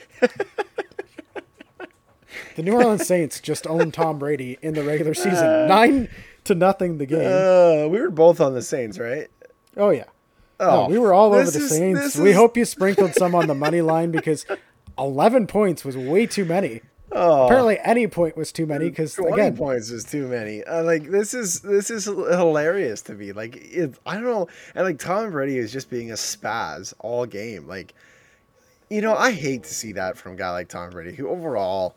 The New Orleans Saints just owned Tom Brady in the regular season. Uh, Nine to nothing the game. Uh, we were both on the Saints, right? Oh, yeah. Oh, no, we were all over the is, Saints. We is... hope you sprinkled some on the money line because eleven points was way too many. Oh, apparently any point was too many because again points is too many. Uh, like this is this is hilarious to me. Like it, I don't know, and like Tom Brady is just being a spaz all game. Like, you know, I hate to see that from a guy like Tom Brady, who overall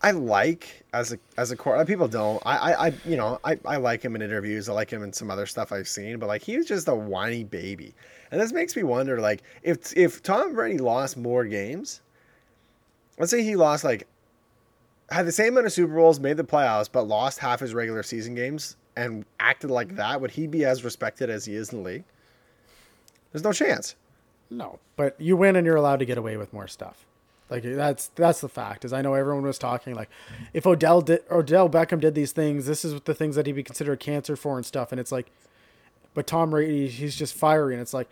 I like as a as a quarterback. People don't. I I, I you know I, I like him in interviews. I like him in some other stuff I've seen, but like he's just a whiny baby, and this makes me wonder. Like if if Tom Brady lost more games. Let's say he lost, like, had the same amount of Super Bowls, made the playoffs, but lost half his regular season games and acted like that. Would he be as respected as he is in the league? There's no chance. No, but you win and you're allowed to get away with more stuff. Like, that's that's the fact, is I know everyone was talking, like, if Odell did, Odell Beckham did these things, this is the things that he'd be considered cancer for and stuff. And it's like, but Tom Brady, he's just fiery. And it's like,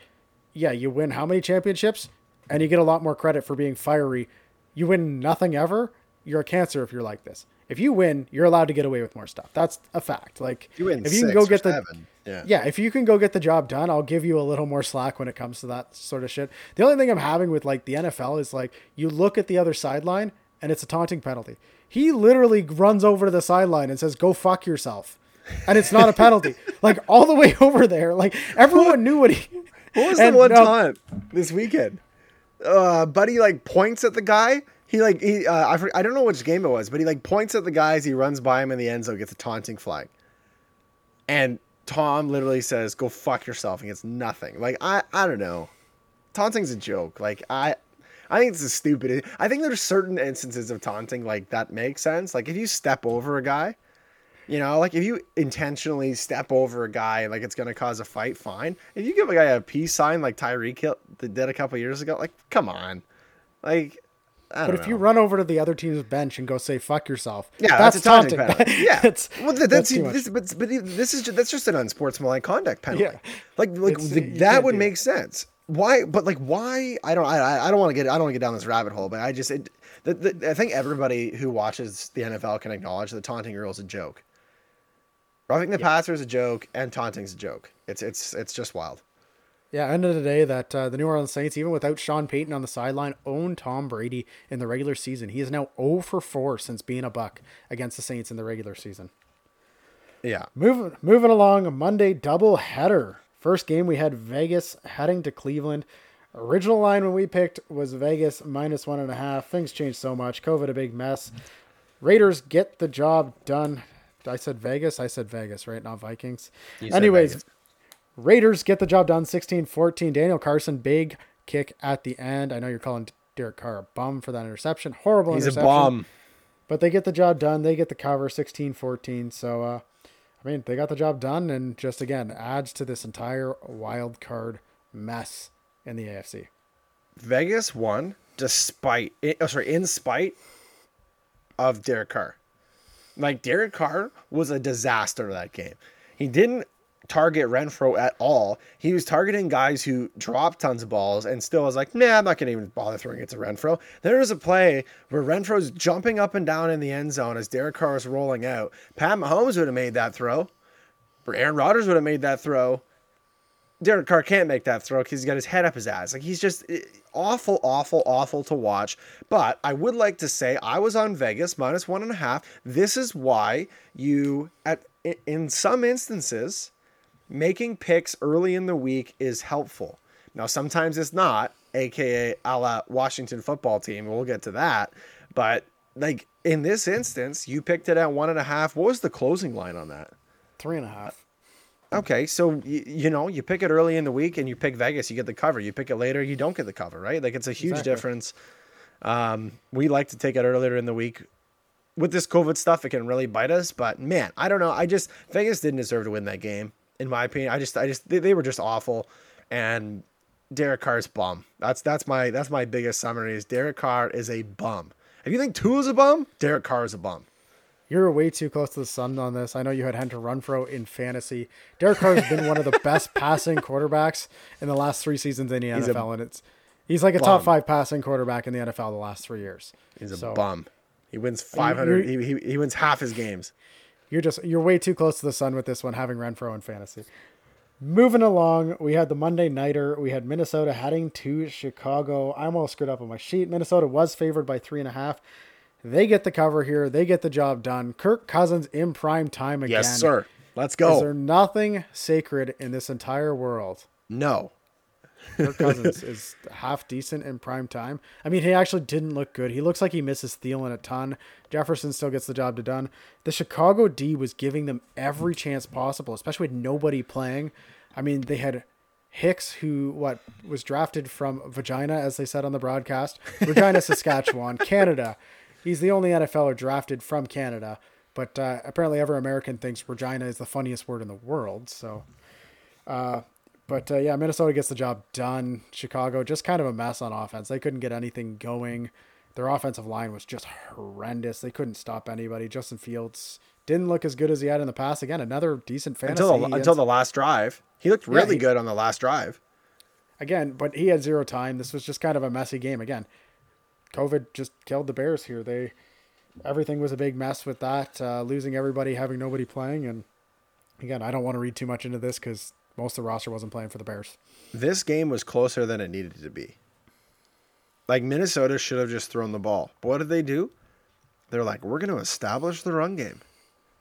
yeah, you win how many championships? And you get a lot more credit for being fiery. You win nothing ever. You're a cancer if you're like this. If you win, you're allowed to get away with more stuff. That's a fact. Like you win if you can go get the seven. yeah, yeah. If you can go get the job done, I'll give you a little more slack when it comes to that sort of shit. The only thing I'm having with like the N F L is like you look at the other sideline and it's a taunting penalty. He literally runs over to the sideline and says, "Go fuck yourself," and it's not a penalty. Like all the way over there. Like everyone knew what he. What was the one no, time this weekend? uh, Buddy like points at the guy. He like he uh, I I don't know which game it was, but he like points at the guy as he runs by him in the end zone, gets a taunting flag, and Tom literally says, "Go fuck yourself," and gets nothing. Like I I don't know, taunting's a joke. Like I. I think it's a stupid. I think there's certain instances of taunting like that make sense. Like if you step over a guy, you know, like if you intentionally step over a guy and like it's going to cause a fight, fine. If you give a guy a peace sign like Tyreek Hill did a couple years ago, like come on. Like I don't but know. If you run over to the other team's bench and go say fuck yourself, yeah, that's, that's a taunting, taunting penalty. Yeah. That's, well, that's, that's this, but, but this is just, that's just an unsportsmanlike conduct penalty. Yeah. Like like the, that would make it. sense. Why? But like, why? I don't. I. I don't want to get. I don't want to get down this rabbit hole. But I just. It, the, the, I think everybody who watches the N F L can acknowledge that the taunting rule is a joke. Roughing the yeah. passer is a joke, and taunting is a joke. It's it's it's just wild. Yeah. End of the day, that uh, the New Orleans Saints, even without Sean Payton on the sideline, owned Tom Brady in the regular season. He is now zero for four since being a Buck against the Saints in the regular season. Yeah. Moving moving along, a Monday doubleheader. First game, we had Vegas heading to Cleveland. Original line when we picked was Vegas minus one and a half. Things changed so much. COVID a big mess. Raiders get the job done. I said Vegas. I said Vegas, right? Not Vikings. You Anyways, Vegas. Raiders get the job done. sixteen fourteen. Daniel Carson, big kick at the end. I know you're calling Derek Carr a bum for that interception. Horrible He's interception. He's a bum. But they get the job done. They get the cover, sixteen fourteen. So, uh, I mean, they got the job done, and just, again, adds to this entire wild card mess in the A F C. Vegas won despite, oh, sorry, in spite of Derek Carr. Like, Derek Carr was a disaster that game. He didn't target Renfro at all. He was targeting guys who dropped tons of balls and still was like, nah, I'm not going to even bother throwing it to Renfro. There was a play where Renfro's jumping up and down in the end zone as Derek Carr was rolling out. Pat Mahomes would have made that throw. Aaron Rodgers would have made that throw. Derek Carr can't make that throw because he's got his head up his ass. Like, he's just awful, awful, awful to watch. But I would like to say I was on Vegas minus one and a half. This is why you, at in some instances, making picks early in the week is helpful. Now, sometimes it's not, aka a la Washington football team. We'll get to that. But like in this instance, you picked it at one and a half. What was the closing line on that? Three and a half. Okay, so you, you know you pick it early in the week and you pick Vegas, you get the cover. You pick it later, you don't get the cover, right? Like it's a huge exactly. difference. Um, we like to take it earlier in the week. With this COVID stuff, it can really bite us. But man, I don't know. I just Vegas didn't deserve to win that game. In my opinion, I just, I just, they, they were just awful, and Derek Carr's bum. That's that's my that's my biggest summary is Derek Carr is a bum. If you think Tua's a bum, Derek Carr is a bum. You're way too close to the sun on this. I know you had Hunter Renfrow in fantasy. Derek Carr's been one of the best passing quarterbacks in the last three seasons in the N F L, and it's he's like a bum. Top five passing quarterback in the N F L the last three years. He's a so, bum. He wins five hundred. He, he he wins half his games. You're just you're way too close to the sun with this one, having Renfrow in fantasy. Moving along, we had the Monday nighter. We had Minnesota heading to Chicago. I'm all screwed up on my sheet. Minnesota was favored by three and a half. They get the cover here. They get the job done. Kirk Cousins in prime time again. Yes, sir. Let's go. Is there nothing sacred in this entire world? No. Kirk Cousins is half decent in prime time. I mean, he actually didn't look good. He looks like he misses Thielen a ton. Jefferson still gets the job done. The Chicago D was giving them every chance possible, especially with nobody playing. I mean, they had Hicks, who what was drafted from Vagina, as they said on the broadcast, Regina, Saskatchewan, Canada. He's the only N F L er drafted from Canada, but uh, apparently every American thinks Regina is the funniest word in the world. So, uh, But, uh, yeah, Minnesota gets the job done. Chicago, just kind of a mess on offense. They couldn't get anything going. Their offensive line was just horrendous. They couldn't stop anybody. Justin Fields didn't look as good as he had in the past. Again, another decent fantasy. Until the, until the last drive. He looked really yeah, he, good on the last drive. Again, but he had zero time. This was just kind of a messy game. Again, COVID just killed the Bears here. They Everything was a big mess with that, uh, losing everybody, having nobody playing. And, again, I don't want to read too much into this because most of the roster wasn't playing for the Bears. This game was closer than it needed to be. Like, Minnesota should have just thrown the ball. But what did they do? They're like, we're going to establish the run game.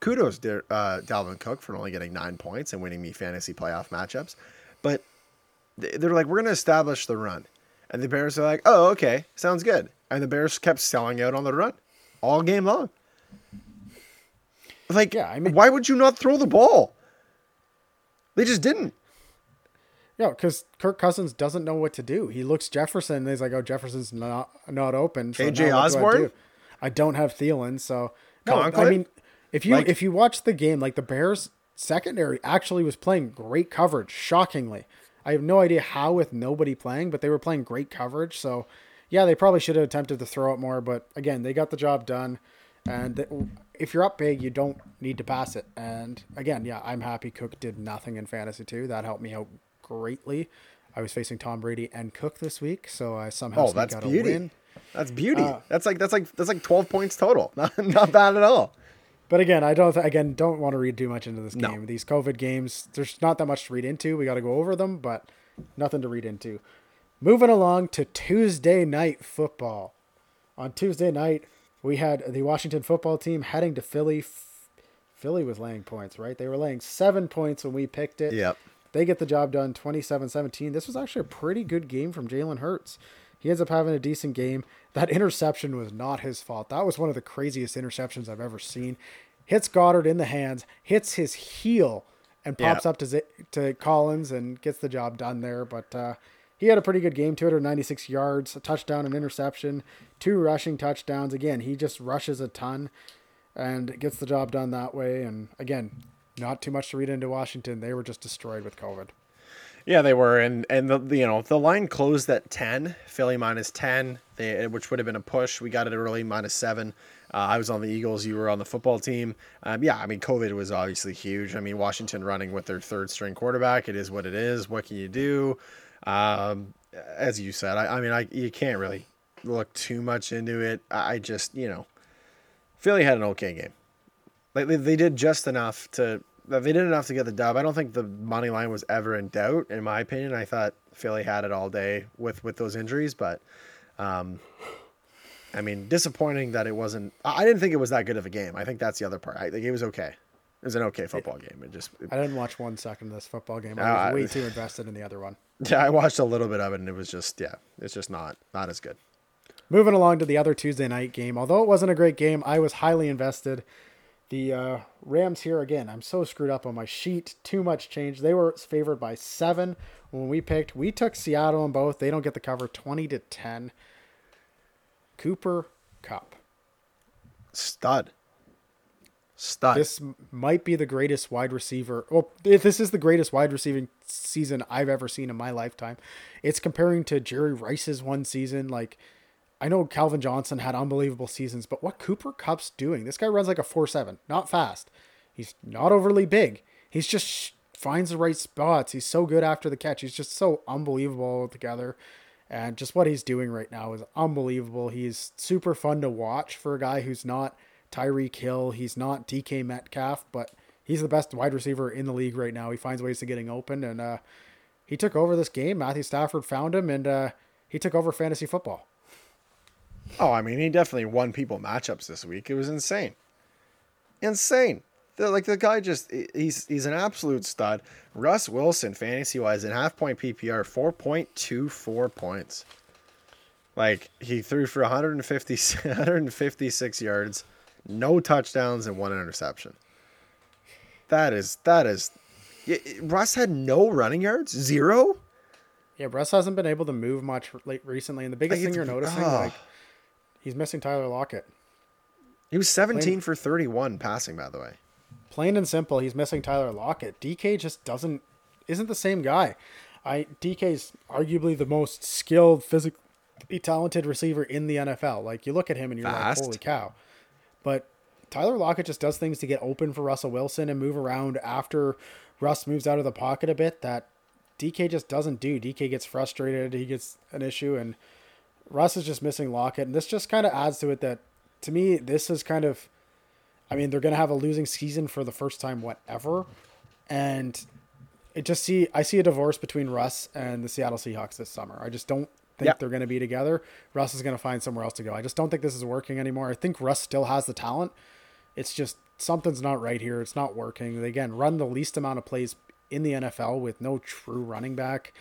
Kudos to uh, Dalvin Cook for only getting nine points and winning me fantasy playoff matchups. But they're like, we're going to establish the run. And the Bears are like, oh, okay, sounds good. And the Bears kept selling out on the run all game long. Like, yeah, I mean, why would you not throw the ball? They just didn't. No, because Kirk Cousins doesn't know what to do. He looks Jefferson, and he's like, oh, Jefferson's not not open. So A J Osborne? Do I, do? I don't have Thielen, so... No, Conklin? I mean, if you like, if you watch the game, like, the Bears secondary actually was playing great coverage, shockingly. I have no idea how with nobody playing, but they were playing great coverage. So, yeah, they probably should have attempted to throw it more. But, again, they got the job done. And they, if you're up big, you don't need to pass it. And, again, yeah, I'm happy Cook did nothing in fantasy, too. That helped me out greatly. I was facing Tom Brady and Cook this week, so I somehow oh, got a win. That's beauty. Uh, that's like that's like that's like twelve points total. Not, not bad at all. But again, I don't again don't want to read too much into this game. No. These COVID games, there's not that much to read into. We got to go over them, but nothing to read into. Moving along to Tuesday night football. On Tuesday night, we had the Washington football team heading to Philly. Philly was laying points, right? They were laying seven points when we picked it. Yep. They get the job done, twenty-seven seventeen. This was actually a pretty good game from Jalen Hurts. He ends up having a decent game. That interception was not his fault. That was one of the craziest interceptions I've ever seen. Hits Goddard in the hands, hits his heel, and pops yeah. up to Z- to Collins and gets the job done there. But uh, he had a pretty good game, two hundred ninety-six yards, a touchdown, an interception, two rushing touchdowns. Again, he just rushes a ton and gets the job done that way. And again, not too much to read into Washington. They were just destroyed with COVID. Yeah, they were, and and the, the you know the line closed at ten, Philly minus ten, they, which would have been a push. We got it early, minus seven. Uh, I was on the Eagles, you were on the football team. Um, yeah, I mean, COVID was obviously huge. I mean, Washington running with their third string quarterback, it is what it is. What can you do? Um, as you said, I, I mean, I you can't really look too much into it. I just you know, Philly had an okay game. Like they, they did just enough to. They did enough to get the dub. I don't think the money line was ever in doubt, in my opinion. I thought Philly had it all day with, with those injuries, but um, I mean, disappointing that it wasn't. I didn't think it was that good of a game. I think that's the other part. I think it was okay. It was an okay football it, game. It just. It, I didn't watch one second of this football game. I was uh, way too invested in the other one. Yeah, I watched a little bit of it, and it was just yeah, it's just not not as good. Moving along to the other Tuesday night game, although it wasn't a great game, I was highly invested. The uh, Rams here again. I'm so screwed up on my sheet. Too much change. They were favored by seven when we picked. We took Seattle in both. They don't get the cover. Twenty to ten. Cooper Cup. Stud. Stud. This might be the greatest wide receiver. Well, this is the greatest wide receiving season I've ever seen in my lifetime. It's comparing to Jerry Rice's one season, like. I know Calvin Johnson had unbelievable seasons, but what Cooper Kupp's doing, this guy runs like a four seven, not fast. He's not overly big. He's just sh- finds the right spots. He's so good after the catch. He's just so unbelievable together. And just what he's doing right now is unbelievable. He's super fun to watch for a guy who's not Tyreek Hill. He's not D K Metcalf, but he's the best wide receiver in the league right now. He finds ways to getting open. And uh, he took over this game. Matthew Stafford found him and uh, he took over fantasy football. Oh, I mean, he definitely won people matchups this week. It was insane. Insane. They're like, the guy just, he's he's an absolute stud. Russ Wilson, fantasy-wise, in half-point P P R, four point two four points. Like, he threw for one hundred fifty, one hundred fifty-six yards, no touchdowns, and one interception. That is, that is, Russ had no running yards? Zero? Yeah, Russ hasn't been able to move much late recently, and the biggest like thing you're noticing, oh. like, he's missing Tyler Lockett. He was seventeen Plain, for thirty-one passing, by the way. Plain and simple, he's missing Tyler Lockett. D K just doesn't isn't the same guy. I D K's arguably the most skilled, physically talented receiver in the N F L. Like you look at him and you're Fast. like, holy cow. But Tyler Lockett just does things to get open for Russell Wilson and move around after Russ moves out of the pocket a bit that D K just doesn't do. D K gets frustrated, he gets an issue, and Russ is just missing Lockett, and this just kind of adds to it that, to me, this is kind of, I mean, they're going to have a losing season for the first time, whatever, and it just see, I see a divorce between Russ and the Seattle Seahawks this summer. I just don't think yeah. they're going to be together. Russ is going to find somewhere else to go. I just don't think this is working anymore. I think Russ still has the talent. It's just, something's not right here. It's not working. They, again, run the least amount of plays in the N F L with no true running back.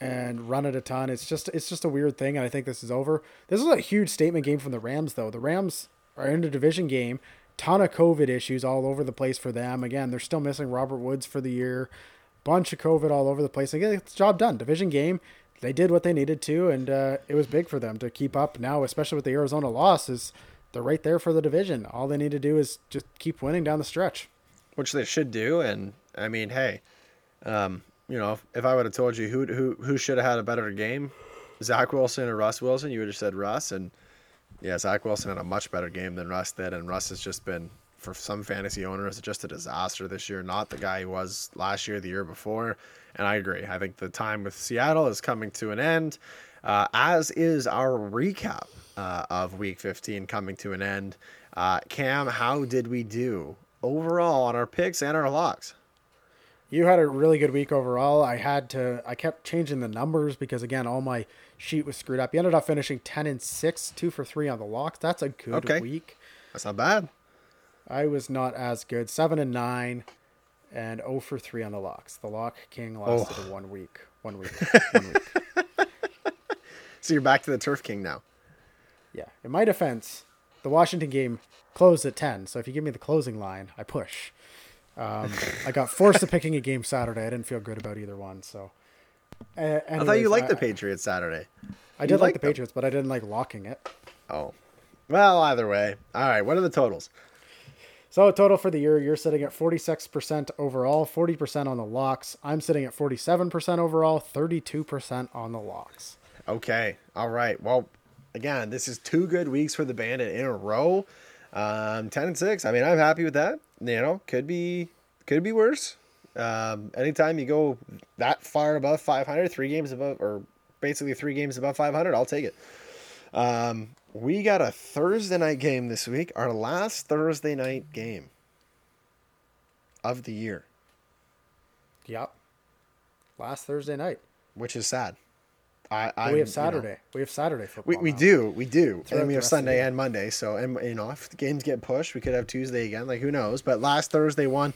and run it a ton. It's just it's just a weird thing, and I think this is over. This is a huge statement game from the Rams, though. The Rams are in a division game. Ton of COVID issues all over the place for them. Again, they're still missing Robert Woods for the year. Bunch of COVID all over the place. Again, it's job done. Division game. They did what they needed to, and uh, it was big for them to keep up now, especially with the Arizona losses. They're right there for the division. All they need to do is just keep winning down the stretch. Which they should do. And, I mean, hey, um, you know, if, if I would have told you who who who should have had a better game, Zach Wilson or Russ Wilson, you would have said Russ. And, yeah, Zach Wilson had a much better game than Russ did. And Russ has just been, for some fantasy owners, just a disaster this year. Not the guy he was last year, the year before. And I agree. I think the time with Seattle is coming to an end, uh, as is our recap uh, of Week fifteen coming to an end. Uh, Cam, how did we do overall on our picks and our locks? You had a really good week overall. I had to, I kept changing the numbers because, again, all my sheet was screwed up. You ended up finishing ten and six, two for three on the locks. That's a good okay. week. That's not bad. I was not as good. Seven and nine. And zero for three on the locks. The lock king lasted oh. one week. One week. One week. So you're back to the turf king now. Yeah. In my defense, the Washington game closed at ten. So if you give me the closing line, I push. Um, I got forced to picking a game Saturday. I didn't feel good about either one. So uh, anyways, I thought you liked I, the Patriots Saturday. I did like the them. Patriots, but I didn't like locking it. Oh, well, either way. All right. What are the totals? So total for the year, you're sitting at forty-six percent overall, forty percent on the locks. I'm sitting at forty-seven percent overall, thirty-two percent on the locks. Okay. All right. Well, again, this is two good weeks for the Bandit in a row. Um, ten and six. I mean, I'm happy with that. You know, could be, could be worse. Um, anytime you go that far above five hundred, three games above, or basically three games above five hundred, I'll take it. Um, We got a Thursday night game this week, our last Thursday night game of the year. Yep. Last Thursday night. Which is sad. I, I We have Saturday. You know, we have Saturday football. We, we do. We do. And we have Sunday and Monday. So, and you know, if the games get pushed, we could have Tuesday again. Like, who knows? But last Thursday one,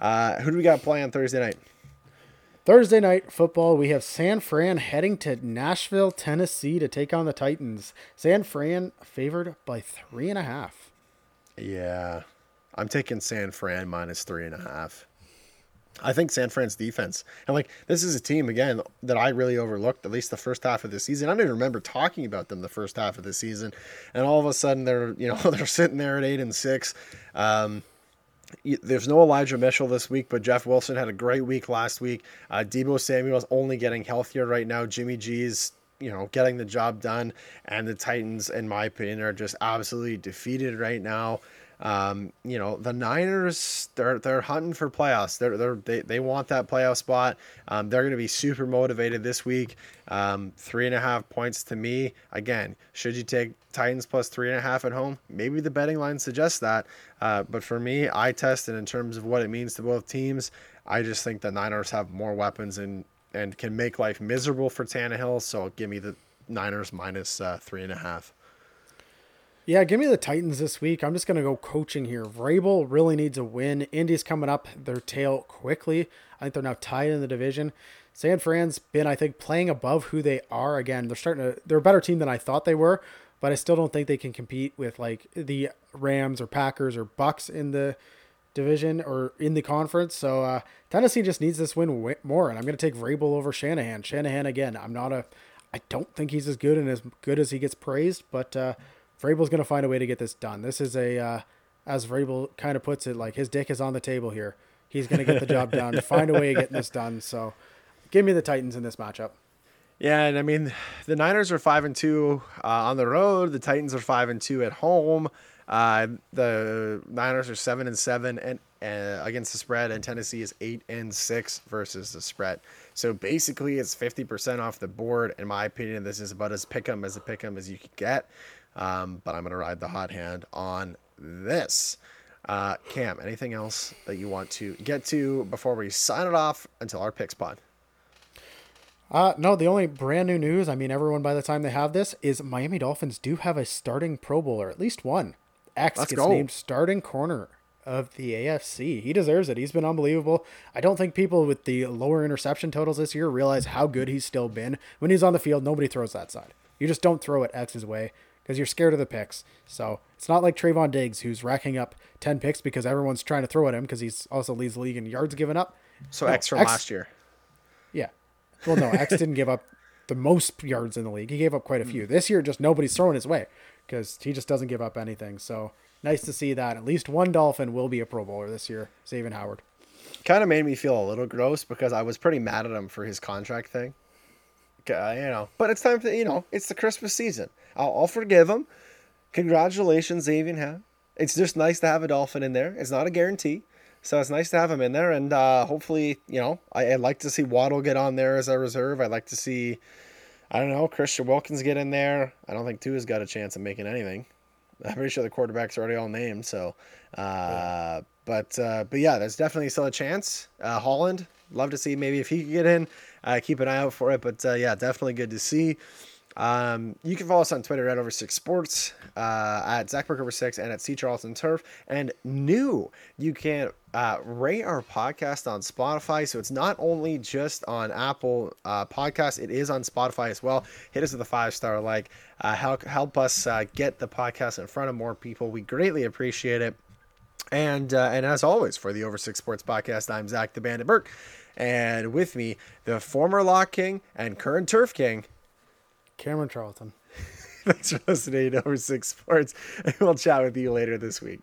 uh, who do we got play on Thursday night? Thursday night football, we have San Fran heading to Nashville, Tennessee to take on the Titans. San Fran favored by three and a half. Yeah, I'm taking San Fran minus three and a half. I think San Fran's defense. And, like, this is a team, again, that I really overlooked, at least the first half of the season. I don't even remember talking about them the first half of the season. And all of a sudden, they're, you know, they're sitting there at eight and six. Um There's no Elijah Mitchell this week, but Jeff Wilson had a great week last week. Uh, Deebo Samuel's only getting healthier right now. Jimmy G's, you know, getting the job done. And the Titans, in my opinion, are just absolutely defeated right now. Um, you know, the Niners, they're they're hunting for playoffs. They're, they're, they they want that playoff spot. Um, they're going to be super motivated this week. Um, three and a half points to me. Again, should you take Titans plus three and a half at home? Maybe the betting line suggests that. Uh, but for me, I tested in terms of what it means to both teams. I just think the Niners have more weapons and, and can make life miserable for Tannehill. So give me the Niners minus uh, three and a half. Yeah, give me the Titans this week. I'm just going to go coaching here. Vrabel really needs a win. Indy's coming up their tail quickly. I think they're now tied in the division. San Fran's been, I think, playing above who they are. Again, they're starting to, they're a better team than I thought they were, but I still don't think they can compete with, like, the Rams or Packers or Bucks in the division or in the conference. So uh, Tennessee just needs this win more, and I'm going to take Vrabel over Shanahan. Shanahan, again, I'm not a, I don't think he's as good and as good as he gets praised, but uh Vrabel's going to find a way to get this done. This is a, uh, as Vrabel kind of puts it, like, his dick is on the table here. He's going to get the job done, find a way of getting this done. So give me the Titans in this matchup. Yeah, and I mean, the Niners are five and two uh, on the road. The Titans are five and two at home. Uh, the Niners are seven and seven and uh, against the spread, and Tennessee is eight and six versus the spread. So basically, it's fifty percent off the board. In my opinion, this is about as pick'em as a pick'em as you could get. Um, but I'm going to ride the hot hand on this. Uh, Cam, anything else that you want to get to before we sign it off until our picks pod? Uh, no, the only brand new news, I mean, everyone by the time they have this, is Miami Dolphins do have a starting Pro Bowler, at least one. X Let's gets go. named starting corner of the A F C. He deserves it. He's been unbelievable. I don't think people with the lower interception totals this year realize how good he's still been. When he's on the field, nobody throws that side. You just don't throw it X's way because you're scared of the picks. So it's not like Trayvon Diggs, who's racking up ten picks because everyone's trying to throw at him because he's also leads the league in yards given up. So no, X from X, last year. Yeah. Well, no, X didn't give up the most yards in the league. He gave up quite a few. This year, just nobody's throwing his way because he just doesn't give up anything. So nice to see that at least one Dolphin will be a Pro Bowler this year, Xavier Howard. Kind of made me feel a little gross because I was pretty mad at him for his contract thing. Uh, you know, but it's time for, you know, it's the Christmas season. I'll, I'll forgive him. Congratulations, Xavier Howard. It's just nice to have a Dolphin in there. It's not a guarantee. So it's nice to have him in there, and uh, hopefully, you know, I, I'd like to see Waddle get on there as a reserve. I'd like to see, I don't know, Christian Wilkins get in there. I don't think Tua's got a chance of making anything. I'm pretty sure the quarterback's already all named, so. Uh, yeah. But, uh, but yeah, there's definitely still a chance. Uh, Holland, love to see maybe if he could get in. Uh, keep an eye out for it, but, uh, yeah, definitely good to see. Um, you can follow us on Twitter at Over six Sports, uh, at Zachberg Over six, and at C Charlton Turf. And new, you can uh, rate our podcast on Spotify. So it's not only just on Apple uh, Podcasts, it is on Spotify as well. Hit us with a five star like. Uh, help help us uh, get the podcast in front of more people. We greatly appreciate it. And uh, and as always, for the Over Six Sports Podcast, I'm Zach the Bandit Burke, and with me, the former Lock King and current Turf King, Cameron Charlton. Thanks for listening to Over Six Sports, and we'll chat with you later this week.